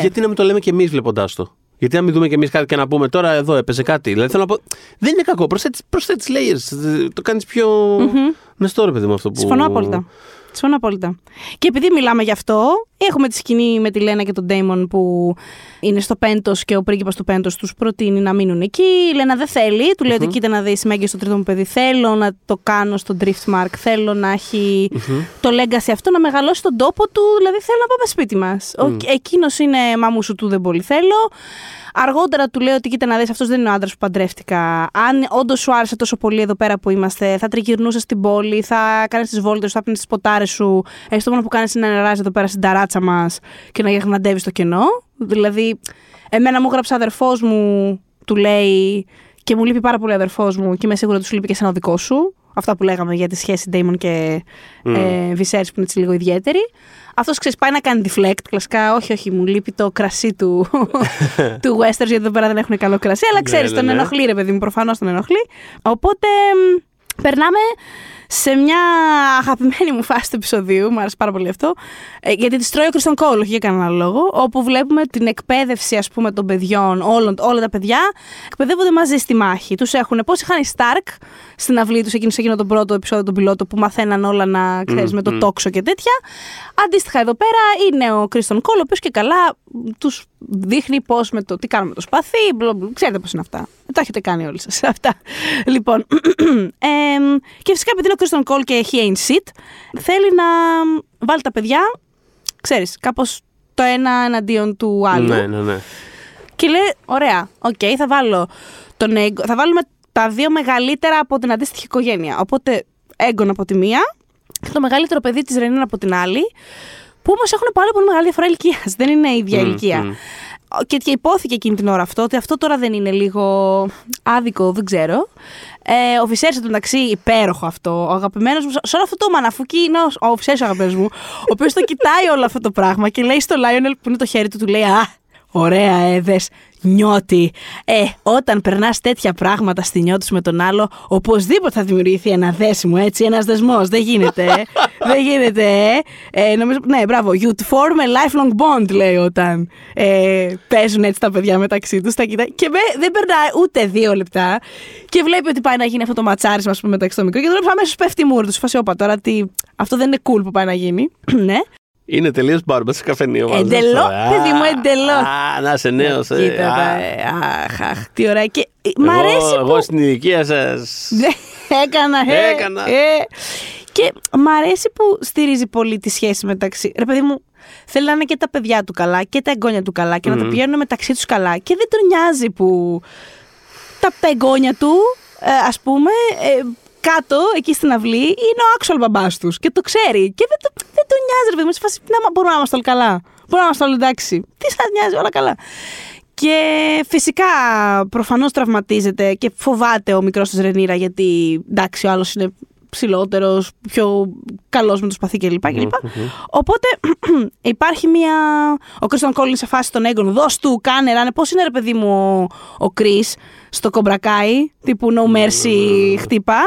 γιατί να μην το λέμε και εμείς βλέποντάς το. Γιατί να μην δούμε και εμείς κάτι και να πούμε τώρα εδώ έπαιζε κάτι. Δηλαδή θέλω να πω, δεν είναι κακό. Προσθέτεις layers. Το κάνεις πιο μεστό, ρε παιδί μου, αυτό που. Συμφωνώ απόλυτα. Και επειδή μιλάμε γι' αυτό, Έχουμε τη σκηνή με τη Λένα και τον Ντέιμον που είναι στο Πέντος και ο πρίγκιπας του Πέντος τους προτείνει να μείνουν εκεί. Η Λένα δεν θέλει, του λέει ότι κοίτα να δεις μέγε στο τρίτο μου παιδί. Θέλω να το κάνω στο Driftmark, θέλω να έχει το legacy αυτό, να μεγαλώσει τον τόπο του. Δηλαδή θέλω να πάμε σπίτι μας. Εκείνος είναι μαμούσου του, δεν πολύ θέλω. Αργότερα του λέω ότι κοίτα να δεις, αυτός δεν είναι ο άντρας που παντρεύτηκα. Αν όντως σου άρεσε τόσο πολύ εδώ πέρα που είμαστε, θα τριγυρνούσες στην πόλη, θα κάνεις τις βόλτες, θα πίνεις τις ποτάρες σου. Έχεις το μόνο που κάνεις είναι να νεράζεις εδώ πέρα στην ταράτσα μας και να γεγναντεύεις το κενό. Δηλαδή, εμένα μου γράψε αδερφός μου, του λέει, και μου λείπει πάρα πολύ αδερφός μου και είμαι σίγουρη ότι σου λείπει και εσένα ο δικό σου. Αυτά που λέγαμε για τη σχέση Ντέιμον και Βησέρης που είναι έτσι λίγο ιδιαίτερη. Αυτός ξέρει, πάει να κάνει deflect. Κλασικά, όχι, μου λείπει το κρασί του, του Westerns, γιατί εδώ πέρα δεν έχουν καλό κρασί. Αλλά ξέρεις, τον ενοχλεί, ρε παιδί μου, προφανώς τον ενοχλεί. Οπότε περνάμε σε μια αγαπημένη μου φάση του επεισοδίου, μου άρεσε πάρα πολύ αυτό, γιατί τη τρώει ο Κρίστον Κόουλ, όχι για κανένα λόγο, όπου βλέπουμε την εκπαίδευση, ας πούμε, των παιδιών, όλα τα παιδιά εκπαιδεύονται μαζί στη μάχη. Τους έχουν, πώς είχαν οι Σταρκ στην αυλή τους, εκείνο τον πρώτο επεισόδιο, τον πιλότο, που μαθαίναν όλα να ξέρεις με το τόξο και τέτοια. Αντίστοιχα εδώ πέρα είναι ο Κρίστον Κόουλ, ο οποίος και καλά τους δείχνει πώς με το τι κάνουμε το σπαθί, ξέρετε πώς είναι αυτά. Τα έχετε κάνει όλοι σας αυτά. Λοιπόν, και φυσικά επειδή είναι ο Κρίστον Κόουλ και he ain't shit, θέλει να βάλει τα παιδιά, ξέρεις, κάπως το ένα εναντίον του άλλου. Ναι. Και λέει, ωραία, okay, θα βάλουμε τα δύο μεγαλύτερα από την αντίστοιχη οικογένεια. Οπότε, Αίγκον από τη μία και το μεγαλύτερο παιδί της Ρενίρα από την άλλη, που όμως έχουν πάρα πολύ μεγάλη διαφορά ηλικίας, δεν είναι η ίδια ηλικία. Και υπόθηκε εκείνη την ώρα αυτό, ότι αυτό τώρα δεν είναι λίγο άδικο, δεν ξέρω. Ο Βησέρης, εντάξει, υπέροχο αυτό. Ο αγαπημένος μου, σε όλο αυτό το μαναφούκι, είναι ο Βησέρης ο αγαπημένος μου, ο οποίος το κοιτάει όλο αυτό το πράγμα και λέει στο Λάιονελ, που είναι το χέρι του, του λέει «Α, ωραία, δες, νιώτη. Όταν περνάς τέτοια πράγματα στη νιώτης με τον άλλο, οπωσδήποτε θα δημιουργηθεί ένα δέσιμο, έτσι, ένας δεσμός. Δεν γίνεται. Νομίζω, ναι, μπράβο. You'd form a lifelong bond, λέει, όταν παίζουν έτσι τα παιδιά μεταξύ τους. Τα κοιτά, και δεν περνάει ούτε 2 λεπτά και βλέπει ότι πάει να γίνει αυτό το ματσάρισμα, ας πούμε, μεταξύ των μικρών και τώρα αμέσως πέφτει η μούρη του. Φάση, όπα, τώρα αυτό δεν είναι cool που πάει να γίνει. Ναι. Είναι τελείως μπάρμπα σε καφενείο. Εντελώς, παιδί μου, εντελώς. Να είσαι νέος. Αχ, τι ωραία. Και μ' αρέσει που... Εγώ στην ηλικία σας... Έκανα. Και μ' αρέσει που στηρίζει πολύ τη σχέση μεταξύ... Ρε παιδί μου, θέλει να είναι και τα παιδιά του καλά και τα εγγόνια του καλά και να τα πηγαίνουν μεταξύ τους καλά και δεν τον νοιάζει που τα εγγόνια του, ας πούμε... κάτω, εκεί στην αυλή, είναι ο actual μπαμπάς τους και το ξέρει και δεν το νοιάζει, ρε παιδί μου, σε φάση, μπορούμε να είμαστε όλοι καλά, μπορούμε να είμαστε όλοι εντάξει, τι σας νοιάζει, όλα καλά. Και φυσικά προφανώς τραυματίζεται και φοβάται ο μικρός της Ρενίρα, γιατί εντάξει ο άλλος είναι ψηλότερος, πιο καλός με το σπαθί κλπ. Οπότε υπάρχει μια... Ο Κρίστον Κόουλ είναι σε φάση τον Αίγκον, δώσ' του, κάνε ράνε. Πώς είναι, ρε παιδί μου, ο Κρίς στο κομπρακάι, τύπου no mercy χτύπα.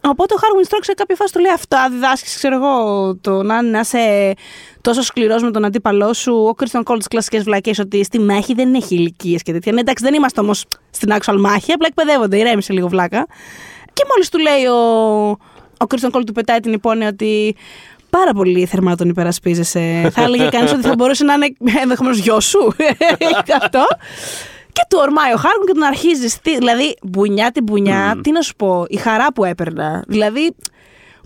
Οπότε ο Χάρουιν Στρόγκ σε κάποια φάση του λέει αυτό, διδάσκεις, ξέρω εγώ, το να είσαι τόσο σκληρός με τον αντίπαλό σου. Ο Κρίστον Κόουλ τις κλασικές βλακές ότι στη μάχη δεν έχει ηλικίες και τέτοια. Ναι, εντάξει, δεν είμαστε όμως στην actual μάχη, απλά εκπαιδεύονται, ηρέμησε λίγο βλάκα. Και μόλις του λέει ο Κρίστον Κόουλ του πετάει την υπόνοια ότι πάρα πολύ θερμά τον υπερασπίζεσαι. Θα έλεγε κανείς ότι θα μπορούσε να είναι ενδεχομένως γιος σου. Αυτό. Και του ορμάει ο Χάρκον και τον αρχίζει. Δηλαδή, μπουνιά την μπουνιά, τι να σου πω, η χαρά που έπαιρνα. Δηλαδή,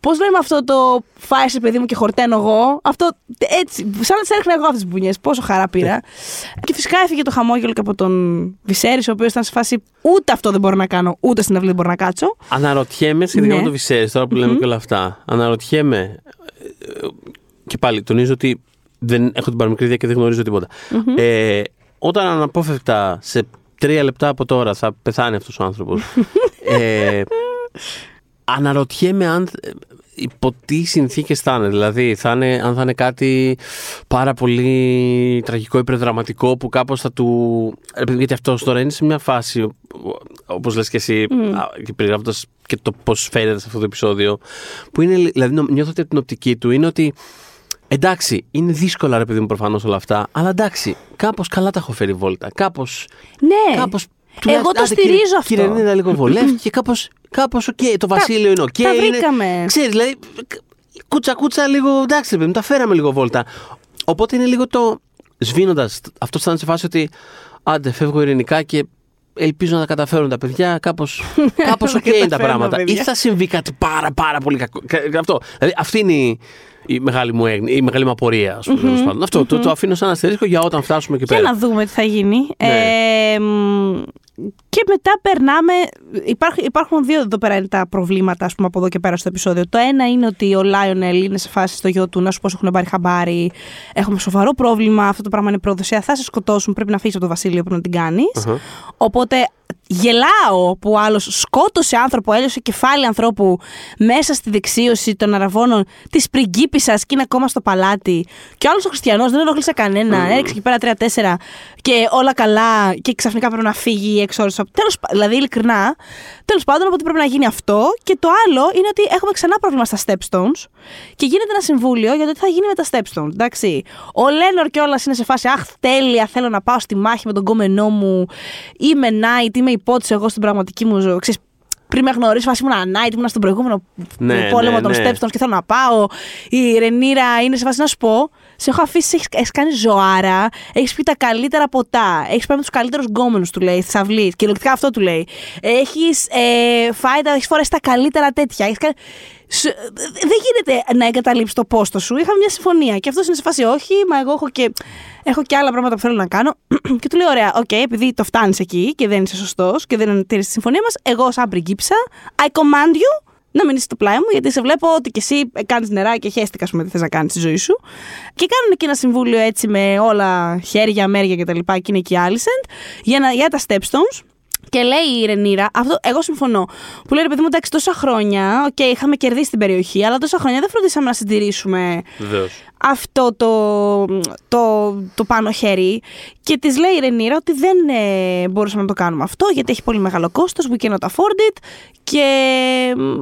πώς λέμε αυτό το φάισε παιδί μου και χορταίνω εγώ. Αυτό έτσι, σαν να τις έρχνα εγώ αυτές τις μπουνιές. Πόσο χαρά πήρα. Και φυσικά έφυγε το χαμόγελο και από τον Βησέρη, ο οποίος ήταν σε φάση ούτε αυτό δεν μπορώ να κάνω, ούτε στην αυλή δεν μπορώ να κάτσω. Αναρωτιέμαι σχετικά με τον Βησέρη, τώρα που λέμε και όλα αυτά. Αναρωτιέμαι. Και πάλι τονίζω ότι δεν έχω την παραμικρίδια και δεν γνωρίζω τίποτα. Όταν αναπόφευκτα σε 3 λεπτά από τώρα θα πεθάνει αυτός ο άνθρωπος. Αναρωτιέμαι αν υπό τι συνθήκες θα είναι. Δηλαδή, αν θα είναι κάτι πάρα πολύ τραγικό, υπερδραματικό που κάπως θα του. Γιατί αυτός τώρα είναι σε μια φάση, όπως λες και εσύ, περιγράφοντας και το πώς φαίνεται σε αυτό το επεισόδιο, που είναι. Δηλαδή, νιώθω ότι από την οπτική του είναι ότι. Εντάξει, είναι δύσκολα, ρε παιδί μου, προφανώς όλα αυτά, αλλά εντάξει, κάπως καλά τα έχω φέρει βόλτα. Κάπως. Ναι. Κάπως, εγώ το στηρίζω αυτό. Κύριε Ρενίρα λίγο βολεύει και κάπως okay, το Βασίλειο είναι οκ. Τα βρήκαμε. Ξέρεις, δηλαδή, κούτσα λίγο, εντάξει, παιδί μου, τα φέραμε λίγο βόλτα. Οπότε είναι λίγο το σβήνοντας. Αυτό ήταν σε φάση ότι άντε, φεύγω ειρηνικά και ελπίζω να τα καταφέρουν τα παιδιά. Κάπως οκ είναι τα πράγματα. Ή θα συμβεί κάτι πάρα πολύ κακό. Αυτό. Δηλαδή αυτή είναι η μεγάλη μου απορία. Αυτό το αφήνω σαν αστερίσκο για όταν φτάσουμε εκεί πέρα. Για να δούμε τι θα γίνει. Και μετά περνάμε. Υπάρχουν δύο εδώ πέρα είναι τα προβλήματα, ας πούμε, από εδώ και πέρα στο επεισόδιο. Το ένα είναι ότι ο Λάιονελ είναι σε φάση στο γιο του να σου πω: έχουν πάρει χαμπάρι. Έχουμε σοβαρό πρόβλημα. Αυτό το πράγμα είναι προδοσία. Θα σε σκοτώσουν. Πρέπει να φύγεις από το βασίλειο πριν να την κάνεις. Οπότε γελάω που άλλος σκότωσε άνθρωπο, έλειωσε κεφάλι ανθρώπου μέσα στη δεξίωση των αραβώνων της πριγκίπισσας και είναι ακόμα στο παλάτι. Και άλλος ο χριστιανός δεν ενοχλήσε κανέναν. Έριξε εκεί πέρα 3-4 και όλα καλά. Και ξαφνικά πρέπει να φύγει 6 ώρες. Δηλαδή, ειλικρινά, τέλος πάντων, οπότε πρέπει να γίνει αυτό. Και το άλλο είναι ότι έχουμε ξανά πρόβλημα στα Stepstones και γίνεται ένα συμβούλιο για το τι θα γίνει με τα Stepstones. Εντάξει. Ο Λένορ κιόλας είναι σε φάση: αχ, τέλεια, θέλω να πάω στη μάχη με τον κόμενό μου. Είμαι knight, είμαι υπότιση εγώ στην πραγματική μου ζωή. Πριν με γνωρίσω, φάση ήμουν knight, ήμουν στον προηγούμενο πόλεμο των Stepstones και θέλω να πάω. Η Ρενίρα είναι σε φάση να σου πω. Σε έχω αφήσει, έχεις κάνει ζωάρα, έχεις πει τα καλύτερα ποτά, έχεις πάει με τους καλύτερους γκόμενους, του λέει, στις αυλίες, κυριολεκτικά αυτό του λέει. Έχεις φάει, έχεις φορέσει τα καλύτερα τέτοια. Δεν γίνεται να εγκαταλείψεις το πόστο σου. Είχαμε μια συμφωνία και αυτός είναι σε φάση όχι, μα εγώ έχω και άλλα πράγματα που θέλω να κάνω. Και του λέει: ωραία, okay, επειδή το φτάνεις εκεί και δεν είσαι σωστός και δεν τηρείς τη συμφωνία μας, εγώ σαν πριγκίψα, I command you. Να μείνεις στο πλάι μου, γιατί σε βλέπω ότι και εσύ κάνεις νερά και χέστηκα, ας πούμε, τι θες να κάνεις στη ζωή σου. Και κάνουν και ένα συμβούλιο έτσι με όλα χέρια, μέρια κτλ. Και είναι και η Άλισεντ για τα Stepstones. Και λέει η Ρενίρα, αυτό εγώ συμφωνώ. Που λέει: ρε παιδί μου, εντάξει, τόσα χρόνια, οκ, είχαμε κερδίσει την περιοχή, αλλά τόσα χρόνια δεν φροντίσαμε να συντηρήσουμε αυτό το πάνω χέρι. Και τη λέει η Ρενίρα ότι δεν μπορούσαμε να το κάνουμε αυτό, γιατί έχει πολύ μεγάλο κόστος, we cannot afford it. Και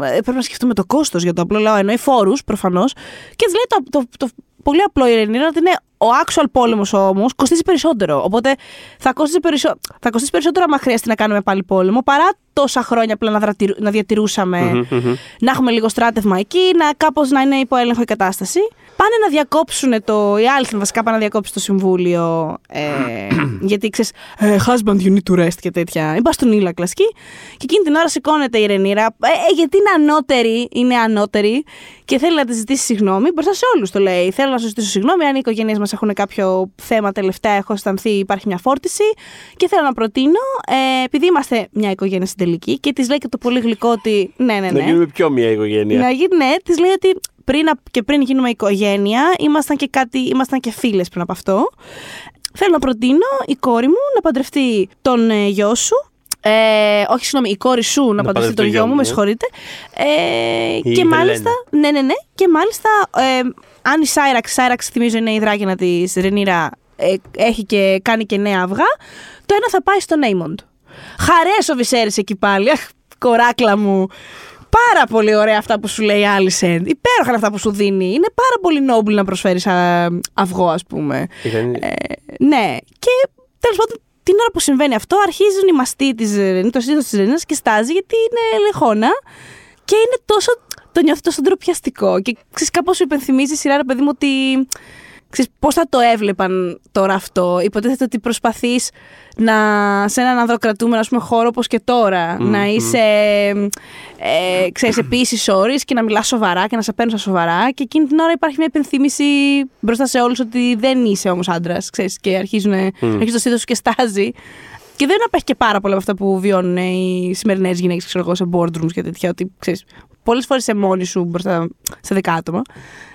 πρέπει να σκεφτούμε το κόστος για το απλό λαό, εννοεί φόρους προφανώς. Και τη λέει το πολύ απλό η Ρενίρα ότι ναι, ο actual πόλεμος όμως κοστίζει περισσότερο. Οπότε θα κοστίζει περισσότερο άμα χρειαστεί να κάνουμε πάλι πόλεμο παρά τόσα χρόνια απλά να διατηρούσαμε, να έχουμε λίγο στράτευμα εκεί, κάπως να είναι υπό έλεγχο η κατάσταση. Πάνε να διακόψουν οι άλλοι βασικά πάνε να διακόψουν το συμβούλιο, γιατί ξέρεις, husband you need to rest και τέτοια. Η μπαστούνίλα κλασική. Και εκείνη την ώρα σηκώνεται η Ρενίρα, γιατί είναι ανώτερη και θέλει να τη ζητήσει συγγνώμη μπροστά σε όλους, το λέει. Θέλω να σου ζητήσω συγγνώμη αν οι οικογένειές μας έχουν κάποιο θέμα τελευταία, έχω αισθανθεί, υπάρχει μια φόρτιση και θέλω να προτείνω, επειδή είμαστε μια οικογένεια στην τελική και της λέει και το πολύ γλυκό ότι ναι. Να γίνουμε πιο μια οικογένεια. Της λέει ότι πριν γίνουμε οικογένεια ήμασταν και φίλες πριν από αυτό. Θέλω να προτείνω η κόρη μου να παντρευτεί τον γιο σου. Η κόρη σου να παντρευτεί τον γιο μου, με συγχωρείτε. Και μάλιστα, αν η Σάιραξ θυμίζω είναι η δράκηνα της Ρενίρα, έχει και κάνει και νέα αυγά, το ένα θα πάει στον Έιμοντ. Χαρές ο Βησέρης εκεί πάλι, αχ, κοράκλα μου. Πάρα πολύ ωραία αυτά που σου λέει η Άλισεντ. Υπέροχα αυτά που σου δίνει. Είναι πάρα πολύ νόμπλ να προσφέρεις αυγό, ας πούμε. Ναι, και τέλος πάντων, την ώρα που συμβαίνει αυτό, αρχίζουν οι μαστοί το σύνδεσμο της Ρενίνας και στάζει, γιατί είναι λεχόνα και είναι το νιώθει τόσο ντροπιαστικό. Και ξέρεις, κάπως σου υπενθυμίζει η σειρά, ρε παιδί μου, ότι πώς θα το έβλεπαν τώρα αυτό. Υποτίθεται ότι προσπαθείς σε έναν ανδροκρατούμενο, ας πούμε, χώρο όπως και τώρα, να είσαι επίσης όρης και να μιλάς σοβαρά και να σε παίρνουν σοβαρά. Και εκείνη την ώρα υπάρχει μια υπενθύμηση μπροστά σε όλους ότι δεν είσαι όμως άντρας. Ξέρεις, και αρχίζει το σύνδεσμο και στάζει. Και δεν απέχει και πάρα πολλά από αυτά που βιώνουν οι σημερινές γυναίκες, ξέρω εγώ, σε boardrooms και τέτοια. Ότι ξέρεις, πολλές φορές είσαι μόνη σου μπροστά σε 10 άτομα,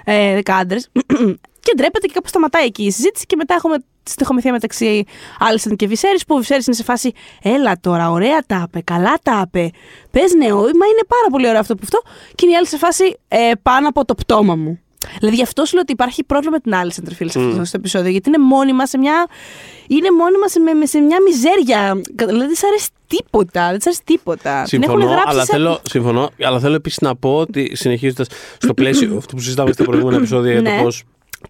10 άντρες. Και ντρέπεται και κάπως σταματάει εκεί η συζήτηση. Και μετά έχουμε τη στοιχομηθεία μεταξύ Άλισεντ και Βησέρης, που ο Βησέρης είναι σε φάση: έλα τώρα, ωραία τα είπε, καλά τα είπε. Πες νεόημα, είναι πάρα πολύ ωραίο αυτό που αυτό. Και είναι η άλλη σε φάση: πάνω από το πτώμα μου. Δηλαδή γι' αυτό σου λέω ότι υπάρχει πρόβλημα με την Άλισεντ, φίλε, σε αυτό το επεισόδιο. Γιατί είναι μόνιμα σε μια. Είναι μόνιμα σε μια μιζέρια. Δηλαδή δεν της αρέσει τίποτα. Συμφωνώ, αλλά θέλω επίσης να πω ότι συνεχίζοντας στο πλαίσιο αυτό που συζητάμε στα προηγούμενα επεισόδια για το πώς.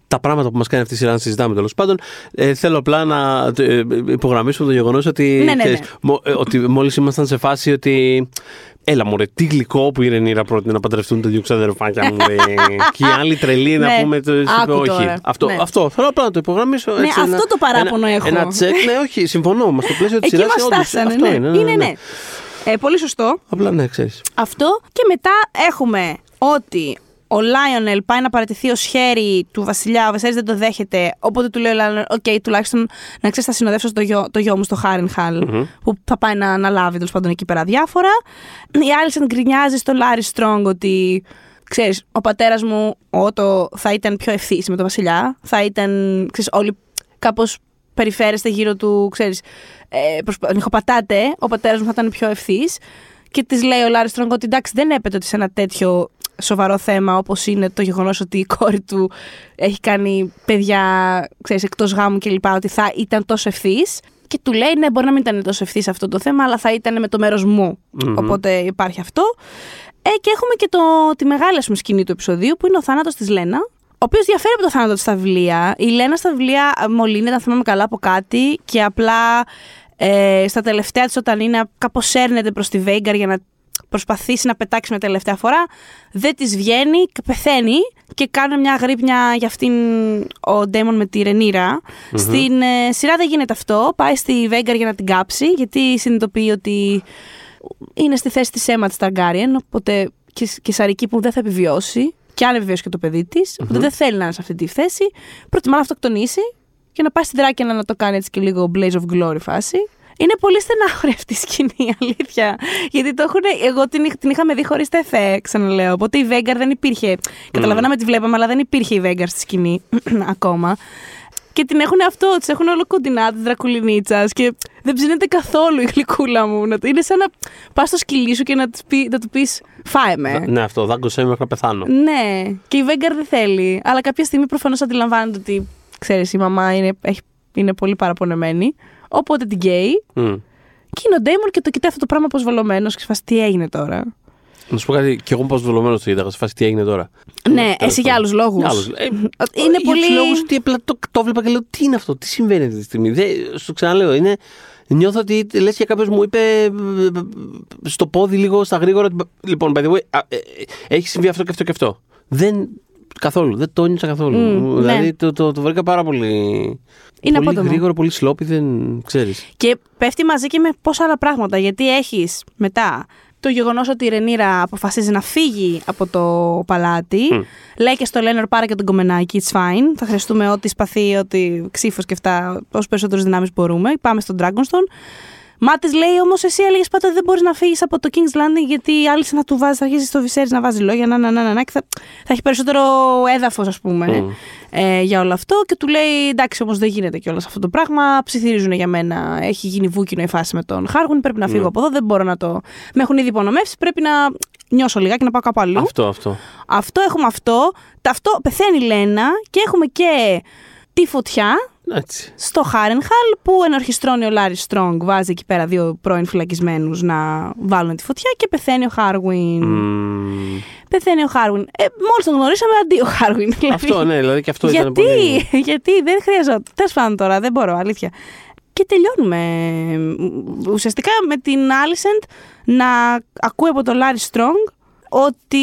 Τα πράγματα που μας κάνει αυτή η σειρά να συζητάμε, τέλος πάντων, θέλω απλά να υπογραμμίσουμε το γεγονός ότι, ότι μόλις ήμασταν σε φάση ότι Έλα μωρέ, τι γλυκό που η Ρενίρα πρότεινε να παντρευτούν τα δύο ξαδερφάκια μου. Και οι άλλοι τρελοί να πούμε. Όχι. Αυτό θέλω απλά να το υπογραμμίσω. Ναι, αυτό το παράπονο έχω. Ένα τσεκ, ναι, όχι, συμφωνώ. Μα στο πλαίσιο τη σειρά είναι. Πολύ σωστό. Απλά ναι, ξέρεις. Αυτό και μετά έχουμε ότι ο Λάιονελ πάει να παραιτηθεί ως χέρι του βασιλιά, ο Βησέρης δεν το δέχεται, οπότε του λέει ο Λάιονελ, «Οκ, τουλάχιστον να ξέρεις θα συνοδεύσω το γιο μου στο Χάρενχαλ, που θα πάει να αναλάβει τέλος πάντων εκεί πέρα διάφορα». Η Άλισεντ γκρινιάζει στο Λάρι Στρόγκ ότι, ξέρεις, ο πατέρας μου Ότο θα ήταν πιο ευθύς με τον βασιλιά, θα ήταν, ξέρεις, όλοι κάπως περιφέρεστε γύρω του, ξέρεις, νυχοπατάτε, ο πατέρας μου θα ήταν πιο ευθύς. Και της λέει ο Λάρι Στρόγκ ότι εντάξει, δεν έπεται ότι σε ένα τέτοιο σοβαρό θέμα όπως είναι το γεγονός ότι η κόρη του έχει κάνει παιδιά, ξέρεις, εκτός γάμου κλπ. Ότι θα ήταν τόσο ευθύς. Και του λέει, ναι, μπορεί να μην ήταν τόσο ευθύς αυτό το θέμα, αλλά θα ήταν με το μέρος μου. Οπότε υπάρχει αυτό. Και έχουμε και τη μεγάλη σκηνή του επεισοδίου που είναι ο θάνατος της Λένα. Ο οποίος διαφέρει από το θάνατο της στα βιβλία. Η Λένα στα βιβλία μολύνεται, αν θυμάμαι καλά, από κάτι και απλά στα τελευταία της, όταν είναι κάπως έρνεται προς τη Vhagar για να προσπαθήσει να πετάξει μια τελευταία φορά, δεν της βγαίνει και πεθαίνει και κάνουν μια γρύπνια για αυτήν ο Ντέιμον με τη Ρενίρα. Στην σειρά δεν γίνεται αυτό. Πάει στη Vhagar για να την κάψει, γιατί συνειδητοποιεί ότι είναι στη θέση της Emma της Targaryen, οπότε και σαρική που δεν θα επιβιώσει. Και αν επιβιώσει και το παιδί της, οπότε δεν θέλει να είναι σε αυτή τη θέση. Προτιμά να αυτοκτονήσει και να πάει στην Δράκαινα να το κάνει έτσι και λίγο Blaze of Glory φάση. Είναι πολύ στενάχρη αυτή η σκηνή, αλήθεια. Γιατί το έχουν. Εγώ την είχαμε δει χωρίς τα εφέ, ξαναλέω. Οπότε η Vhagar δεν υπήρχε. Καταλαβαίναμε τη βλέπαμε, αλλά δεν υπήρχε η Vhagar στη σκηνή ακόμα. Και την έχουν αυτό, τη έχουν όλο κοντινά τη δρακουλινίτσα και δεν ψήνεται καθόλου η γλυκούλα μου. Είναι σαν να πας στο σκυλί σου και να του πεις φάε με. Ναι, αυτό, δάγκωσέ με μέχρι να πεθάνω. Ναι, και η Vhagar δεν θέλει. Αλλά κάποια στιγμή προφανώς αντιλαμβάνεται ότι, ξέρεις, η μαμά είναι πολύ παραπονεμένη. Οπότε την καίει. Και είναι ο Ντέιμον και το κοιτάει αυτό το πράγμα προσβολωμένος και φας τι έγινε τώρα. Να σου πω κάτι, κι εγώ προσβολωμένος το κοίταγα, σε φάση τι έγινε τώρα. Ναι, εσύ για άλλους λόγους. Είναι πολύ. Για τους λόγους ότι απλά το βλέπα και λέω τι είναι αυτό, τι συμβαίνει αυτή τη στιγμή. Στο ξαναλέω, είναι. Νιώθω ότι λες και κάποιος μου είπε στο πόδι λίγο στα γρήγορα. Λοιπόν, by the way, έχει συμβεί αυτό και αυτό και αυτό. Δεν. Καθόλου, δεν το νιώσα καθόλου. Δηλαδή ναι. το βρήκα πάρα πολύ. Είναι πολύ απότομο. Γρήγορο, πολύ sloppy, δεν ξέρεις. Και πέφτει μαζί και με πόσα άλλα πράγματα. Γιατί έχεις μετά το γεγονός ότι η Ρενίρα αποφασίζει να φύγει από το παλάτι. Λέει και στο Λένορ, πάρε και τον κομμενάκι, it's fine. Θα χρειαστούμε ό,τι σπαθεί, ό,τι ξύφος και αυτά, όσο περισσότερες δυνάμεις μπορούμε. Πάμε στον Dragonstone. Μα της λέει όμως, εσύ έλεγες πάντα ότι δεν μπορείς να φύγεις από το King's Landing, γιατί άλλη να του βάζει, θα αρχίσει στο Βησέρης να βάζει λόγια, και θα έχει περισσότερο έδαφος, ας πούμε, για όλο αυτό. Και του λέει, εντάξει, όμως δεν γίνεται κιόλας αυτό το πράγμα. Ψιθυρίζουν για μένα. Έχει γίνει βούκινο η φάση με τον Χάρουνι. Πρέπει να φύγω από εδώ. Δεν μπορώ να το. Με έχουν ήδη υπονομεύσει. Πρέπει να νιώσω λιγάκι να πάω κάπου αλλού. Αυτό έχουμε αυτό. Αυτό πεθαίνει Λένα και έχουμε και τη φωτιά. Έτσι. Στο Χάρενχαλ που ενορχιστρώνει ο Λάρι Στρόγκ, βάζει εκεί πέρα δύο πρώην φυλακισμένους να βάλουν τη φωτιά και πεθαίνει ο Χάρουιν. Πεθαίνει ο Χάρουιν. Μόλις τον γνωρίσαμε, αντί ο Χάρουιν. Αυτό, ναι, δηλαδή και αυτό ήταν πολύ. Γιατί δεν χρειαζόταν. Τέλος πάντων τώρα, δεν μπορώ, αλήθεια. Και τελειώνουμε ουσιαστικά με την Άλισεντ να ακούει από τον Λάρι Στρόγκ ότι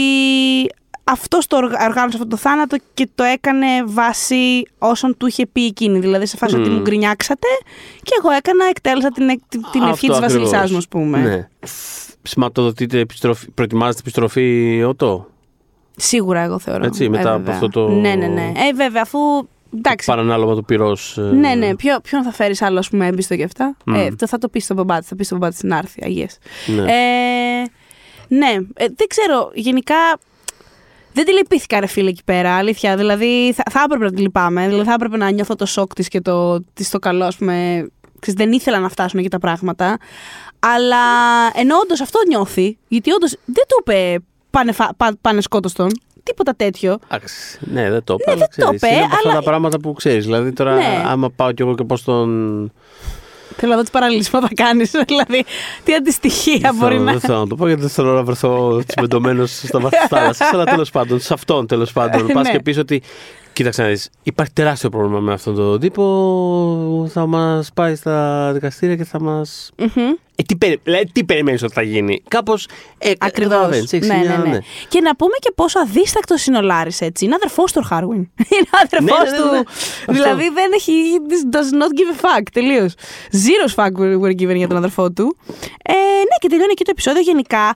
αυτός το οργάνωσε αυτό το θάνατο και το έκανε βάσει όσων του είχε πει εκείνη. Δηλαδή σε φάση ότι μου γκρινιάξατε και εγώ εκτέλεσα την ευχή της βασιλισσάς μου, ας πούμε. Ναι. Σηματοδοτείται, προετοιμάζεται επιστροφή Ότο. Σίγουρα, εγώ θεωρώ. Έτσι, μετά από αυτό το. Ναι. Βέβαια, αφού. Εντάξει. Παρανάλωμα του πυρός. Ναι. Ποιον θα φέρεις άλλο, ας πούμε, έμπιστο και αυτά. Θα το πεις στον μπαμπά της, να έρθει, αγίες. Ναι, δεν ξέρω, γενικά. Δεν τη λυπήθηκα, ρε φίλε, εκεί πέρα. Αλήθεια. Δηλαδή, θα έπρεπε να τη λυπάμαι. Δηλαδή, θα έπρεπε να νιώθω το σοκ της και το καλό, ας πούμε. Ξέρεις, δεν ήθελα να φτάσουν εκεί τα πράγματα. Αλλά ενώ όντως αυτό νιώθει, γιατί όντως δεν του είπε πάνε σκότωστον. Τίποτα τέτοιο. Ναι, δεν το είπε. Είναι από αυτά τα πράγματα που ξέρεις. Δηλαδή, τώρα, άμα πάω κι εγώ και πώς τον. Θέλω να δω τις παραλύσεις που θα κάνεις, δηλαδή τι αντιστοιχεία μπορεί να. Δεν θέλω να το πω γιατί δεν θέλω να βρεθώ τσιμπεντωμένος στα βάθη της θάλασσας, αλλά τέλος πάντων, σε αυτόν τέλος πάντων. Πας και πεις ότι, κοίταξε να δεις, υπάρχει τεράστιο πρόβλημα με αυτόν τον τύπο, θα μας πάει στα δικαστήρια και θα μας. τι περιμένεις ότι θα γίνει. Κάπως. Ακριβώς. Ναι. Και να πούμε και πόσο αδίστακτος είναι ο Λάρις, έτσι. Είναι αδερφός του Χάρουιν. Είναι αδερφός του. Δηλαδή δεν έχει. Does not give a fuck. Τελείως. Zero fuck were given για τον αδερφό του. Ναι, και τελειώνει εκεί το επεισόδιο. Γενικά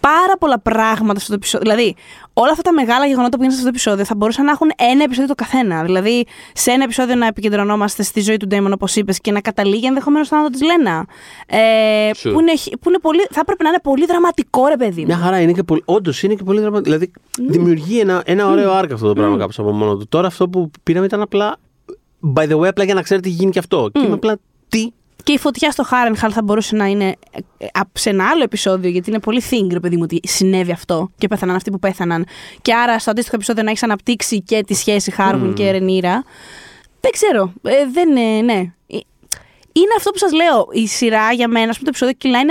πάρα πολλά πράγματα στο επεισόδιο. Δηλαδή, όλα αυτά τα μεγάλα γεγονότα που γίνονται σε αυτό το επεισόδιο θα μπορούσαν να έχουν ένα επεισόδιο το καθένα. Δηλαδή, σε ένα επεισόδιο να επικεντρωνόμαστε στη ζωή του Ντέιμον, όπως είπες, και να καταλήγει ενδεχομένως στο θάνατο της Λένα. Θα πρέπει να είναι πολύ δραματικό, ρε παιδί μου. Μια χαρά είναι και πολύ. Όντως είναι και πολύ δραματικό. Δηλαδή, δημιουργεί ένα ωραίο άρκα αυτό το πράγμα κάπως από μόνο του. Τώρα, αυτό που πήραμε ήταν απλά. By the way, απλά για να ξέρετε τι γίνει και αυτό. Και είμαι απλά τι. Και η φωτιά στο Χάρενχαλ θα μπορούσε να είναι σε ένα άλλο επεισόδιο, γιατί είναι πολύ θύγκρο, παιδί μου, ότι συνέβη αυτό και πέθαναν αυτοί που πέθαναν. Και άρα στο αντίστοιχο επεισόδιο να έχεις αναπτύξει και τη σχέση Χάρουιν και Ρενίρα. Δεν ξέρω. Ναι. Είναι αυτό που σας λέω. Η σειρά για μένα, ας πούμε, το επεισόδιο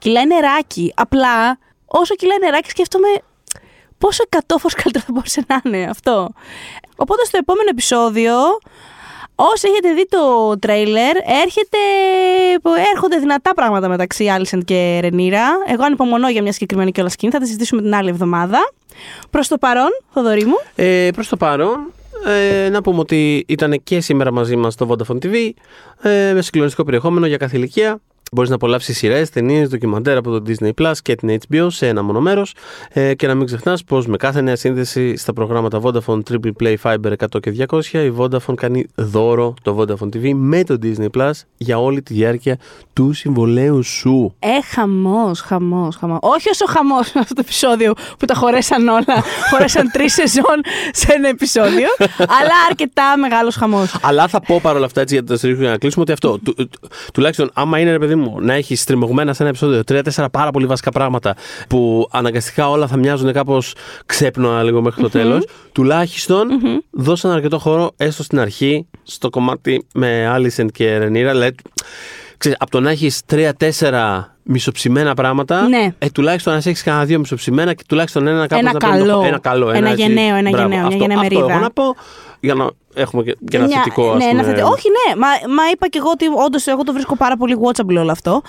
κυλάει νεράκι. Απλά όσο κυλάει νεράκι, σκέφτομαι πόσο εκατόφως καλύτερο θα μπορούσε να είναι αυτό. Οπότε στο επόμενο επεισόδιο. Όσοι έχετε δει το τρέιλερ, έρχονται δυνατά πράγματα μεταξύ Άλισεντ και Ρενίρα. Εγώ ανυπομονώ για μια συγκεκριμένη κιόλας σκηνή. Θα τη συζητήσουμε την άλλη εβδομάδα. Προς το παρόν, Θοδωρή μου. Προς το παρόν, να πούμε ότι ήταν και σήμερα μαζί μας στο Vodafone TV, με συγκλονιστικό περιεχόμενο για κάθε ηλικία. Μπορείς να απολαύσεις σειρές, ταινίες, ντοκιμαντέρ από το Disney Plus και την HBO σε ένα μόνο μέρος. Και να μην ξεχνάς πως με κάθε νέα σύνδεση στα προγράμματα Vodafone, Triple Play, Fiber 100 και 200, η Vodafone κάνει δώρο το Vodafone TV με το Disney Plus για όλη τη διάρκεια του συμβολέου σου. Χαμός. Όχι όσο χαμός αυτό το επεισόδιο που τα χωρέσαν όλα. Χωρέσαν 3 σεζόν σε ένα επεισόδιο. Αλλά αρκετά μεγάλος χαμός. Αλλά θα πω παρόλα αυτά, έτσι, για το στρίχο, για να κλείσουμε, ότι αυτό. Τουλάχιστον άμα είναι, ρε παιδί μου, να έχει στριμωγμένα σε ένα επεισόδιο 3-4 πάρα πολύ βασικά πράγματα που αναγκαστικά όλα θα μοιάζουν κάπως ξέπνοα λίγο μέχρι το τέλος, τουλάχιστον δώσαν αρκετό χώρο έστω στην αρχή στο κομμάτι με Άλισεντ και Ρενίρα. Δηλαδή, από το να έχει 3-4 μισοψημένα πράγματα, ναι. Τουλάχιστον να έχει κανένα δύο μισοψημένα και τουλάχιστον ένα κάπως να καλό. Ένα γενναίο, μερίδα. Αυτό έχω να πω, για να έχουμε και ένα θετικό, ας πούμε. Μα είπα και εγώ ότι όντως εγώ το βρίσκω πάρα πολύ watchable όλο αυτό.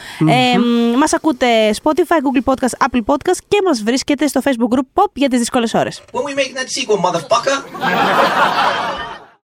Μας ακούτε Spotify, Google Podcast, Apple Podcast και μας βρίσκετε στο Facebook Group Pop για τις δύσκολες ώρες.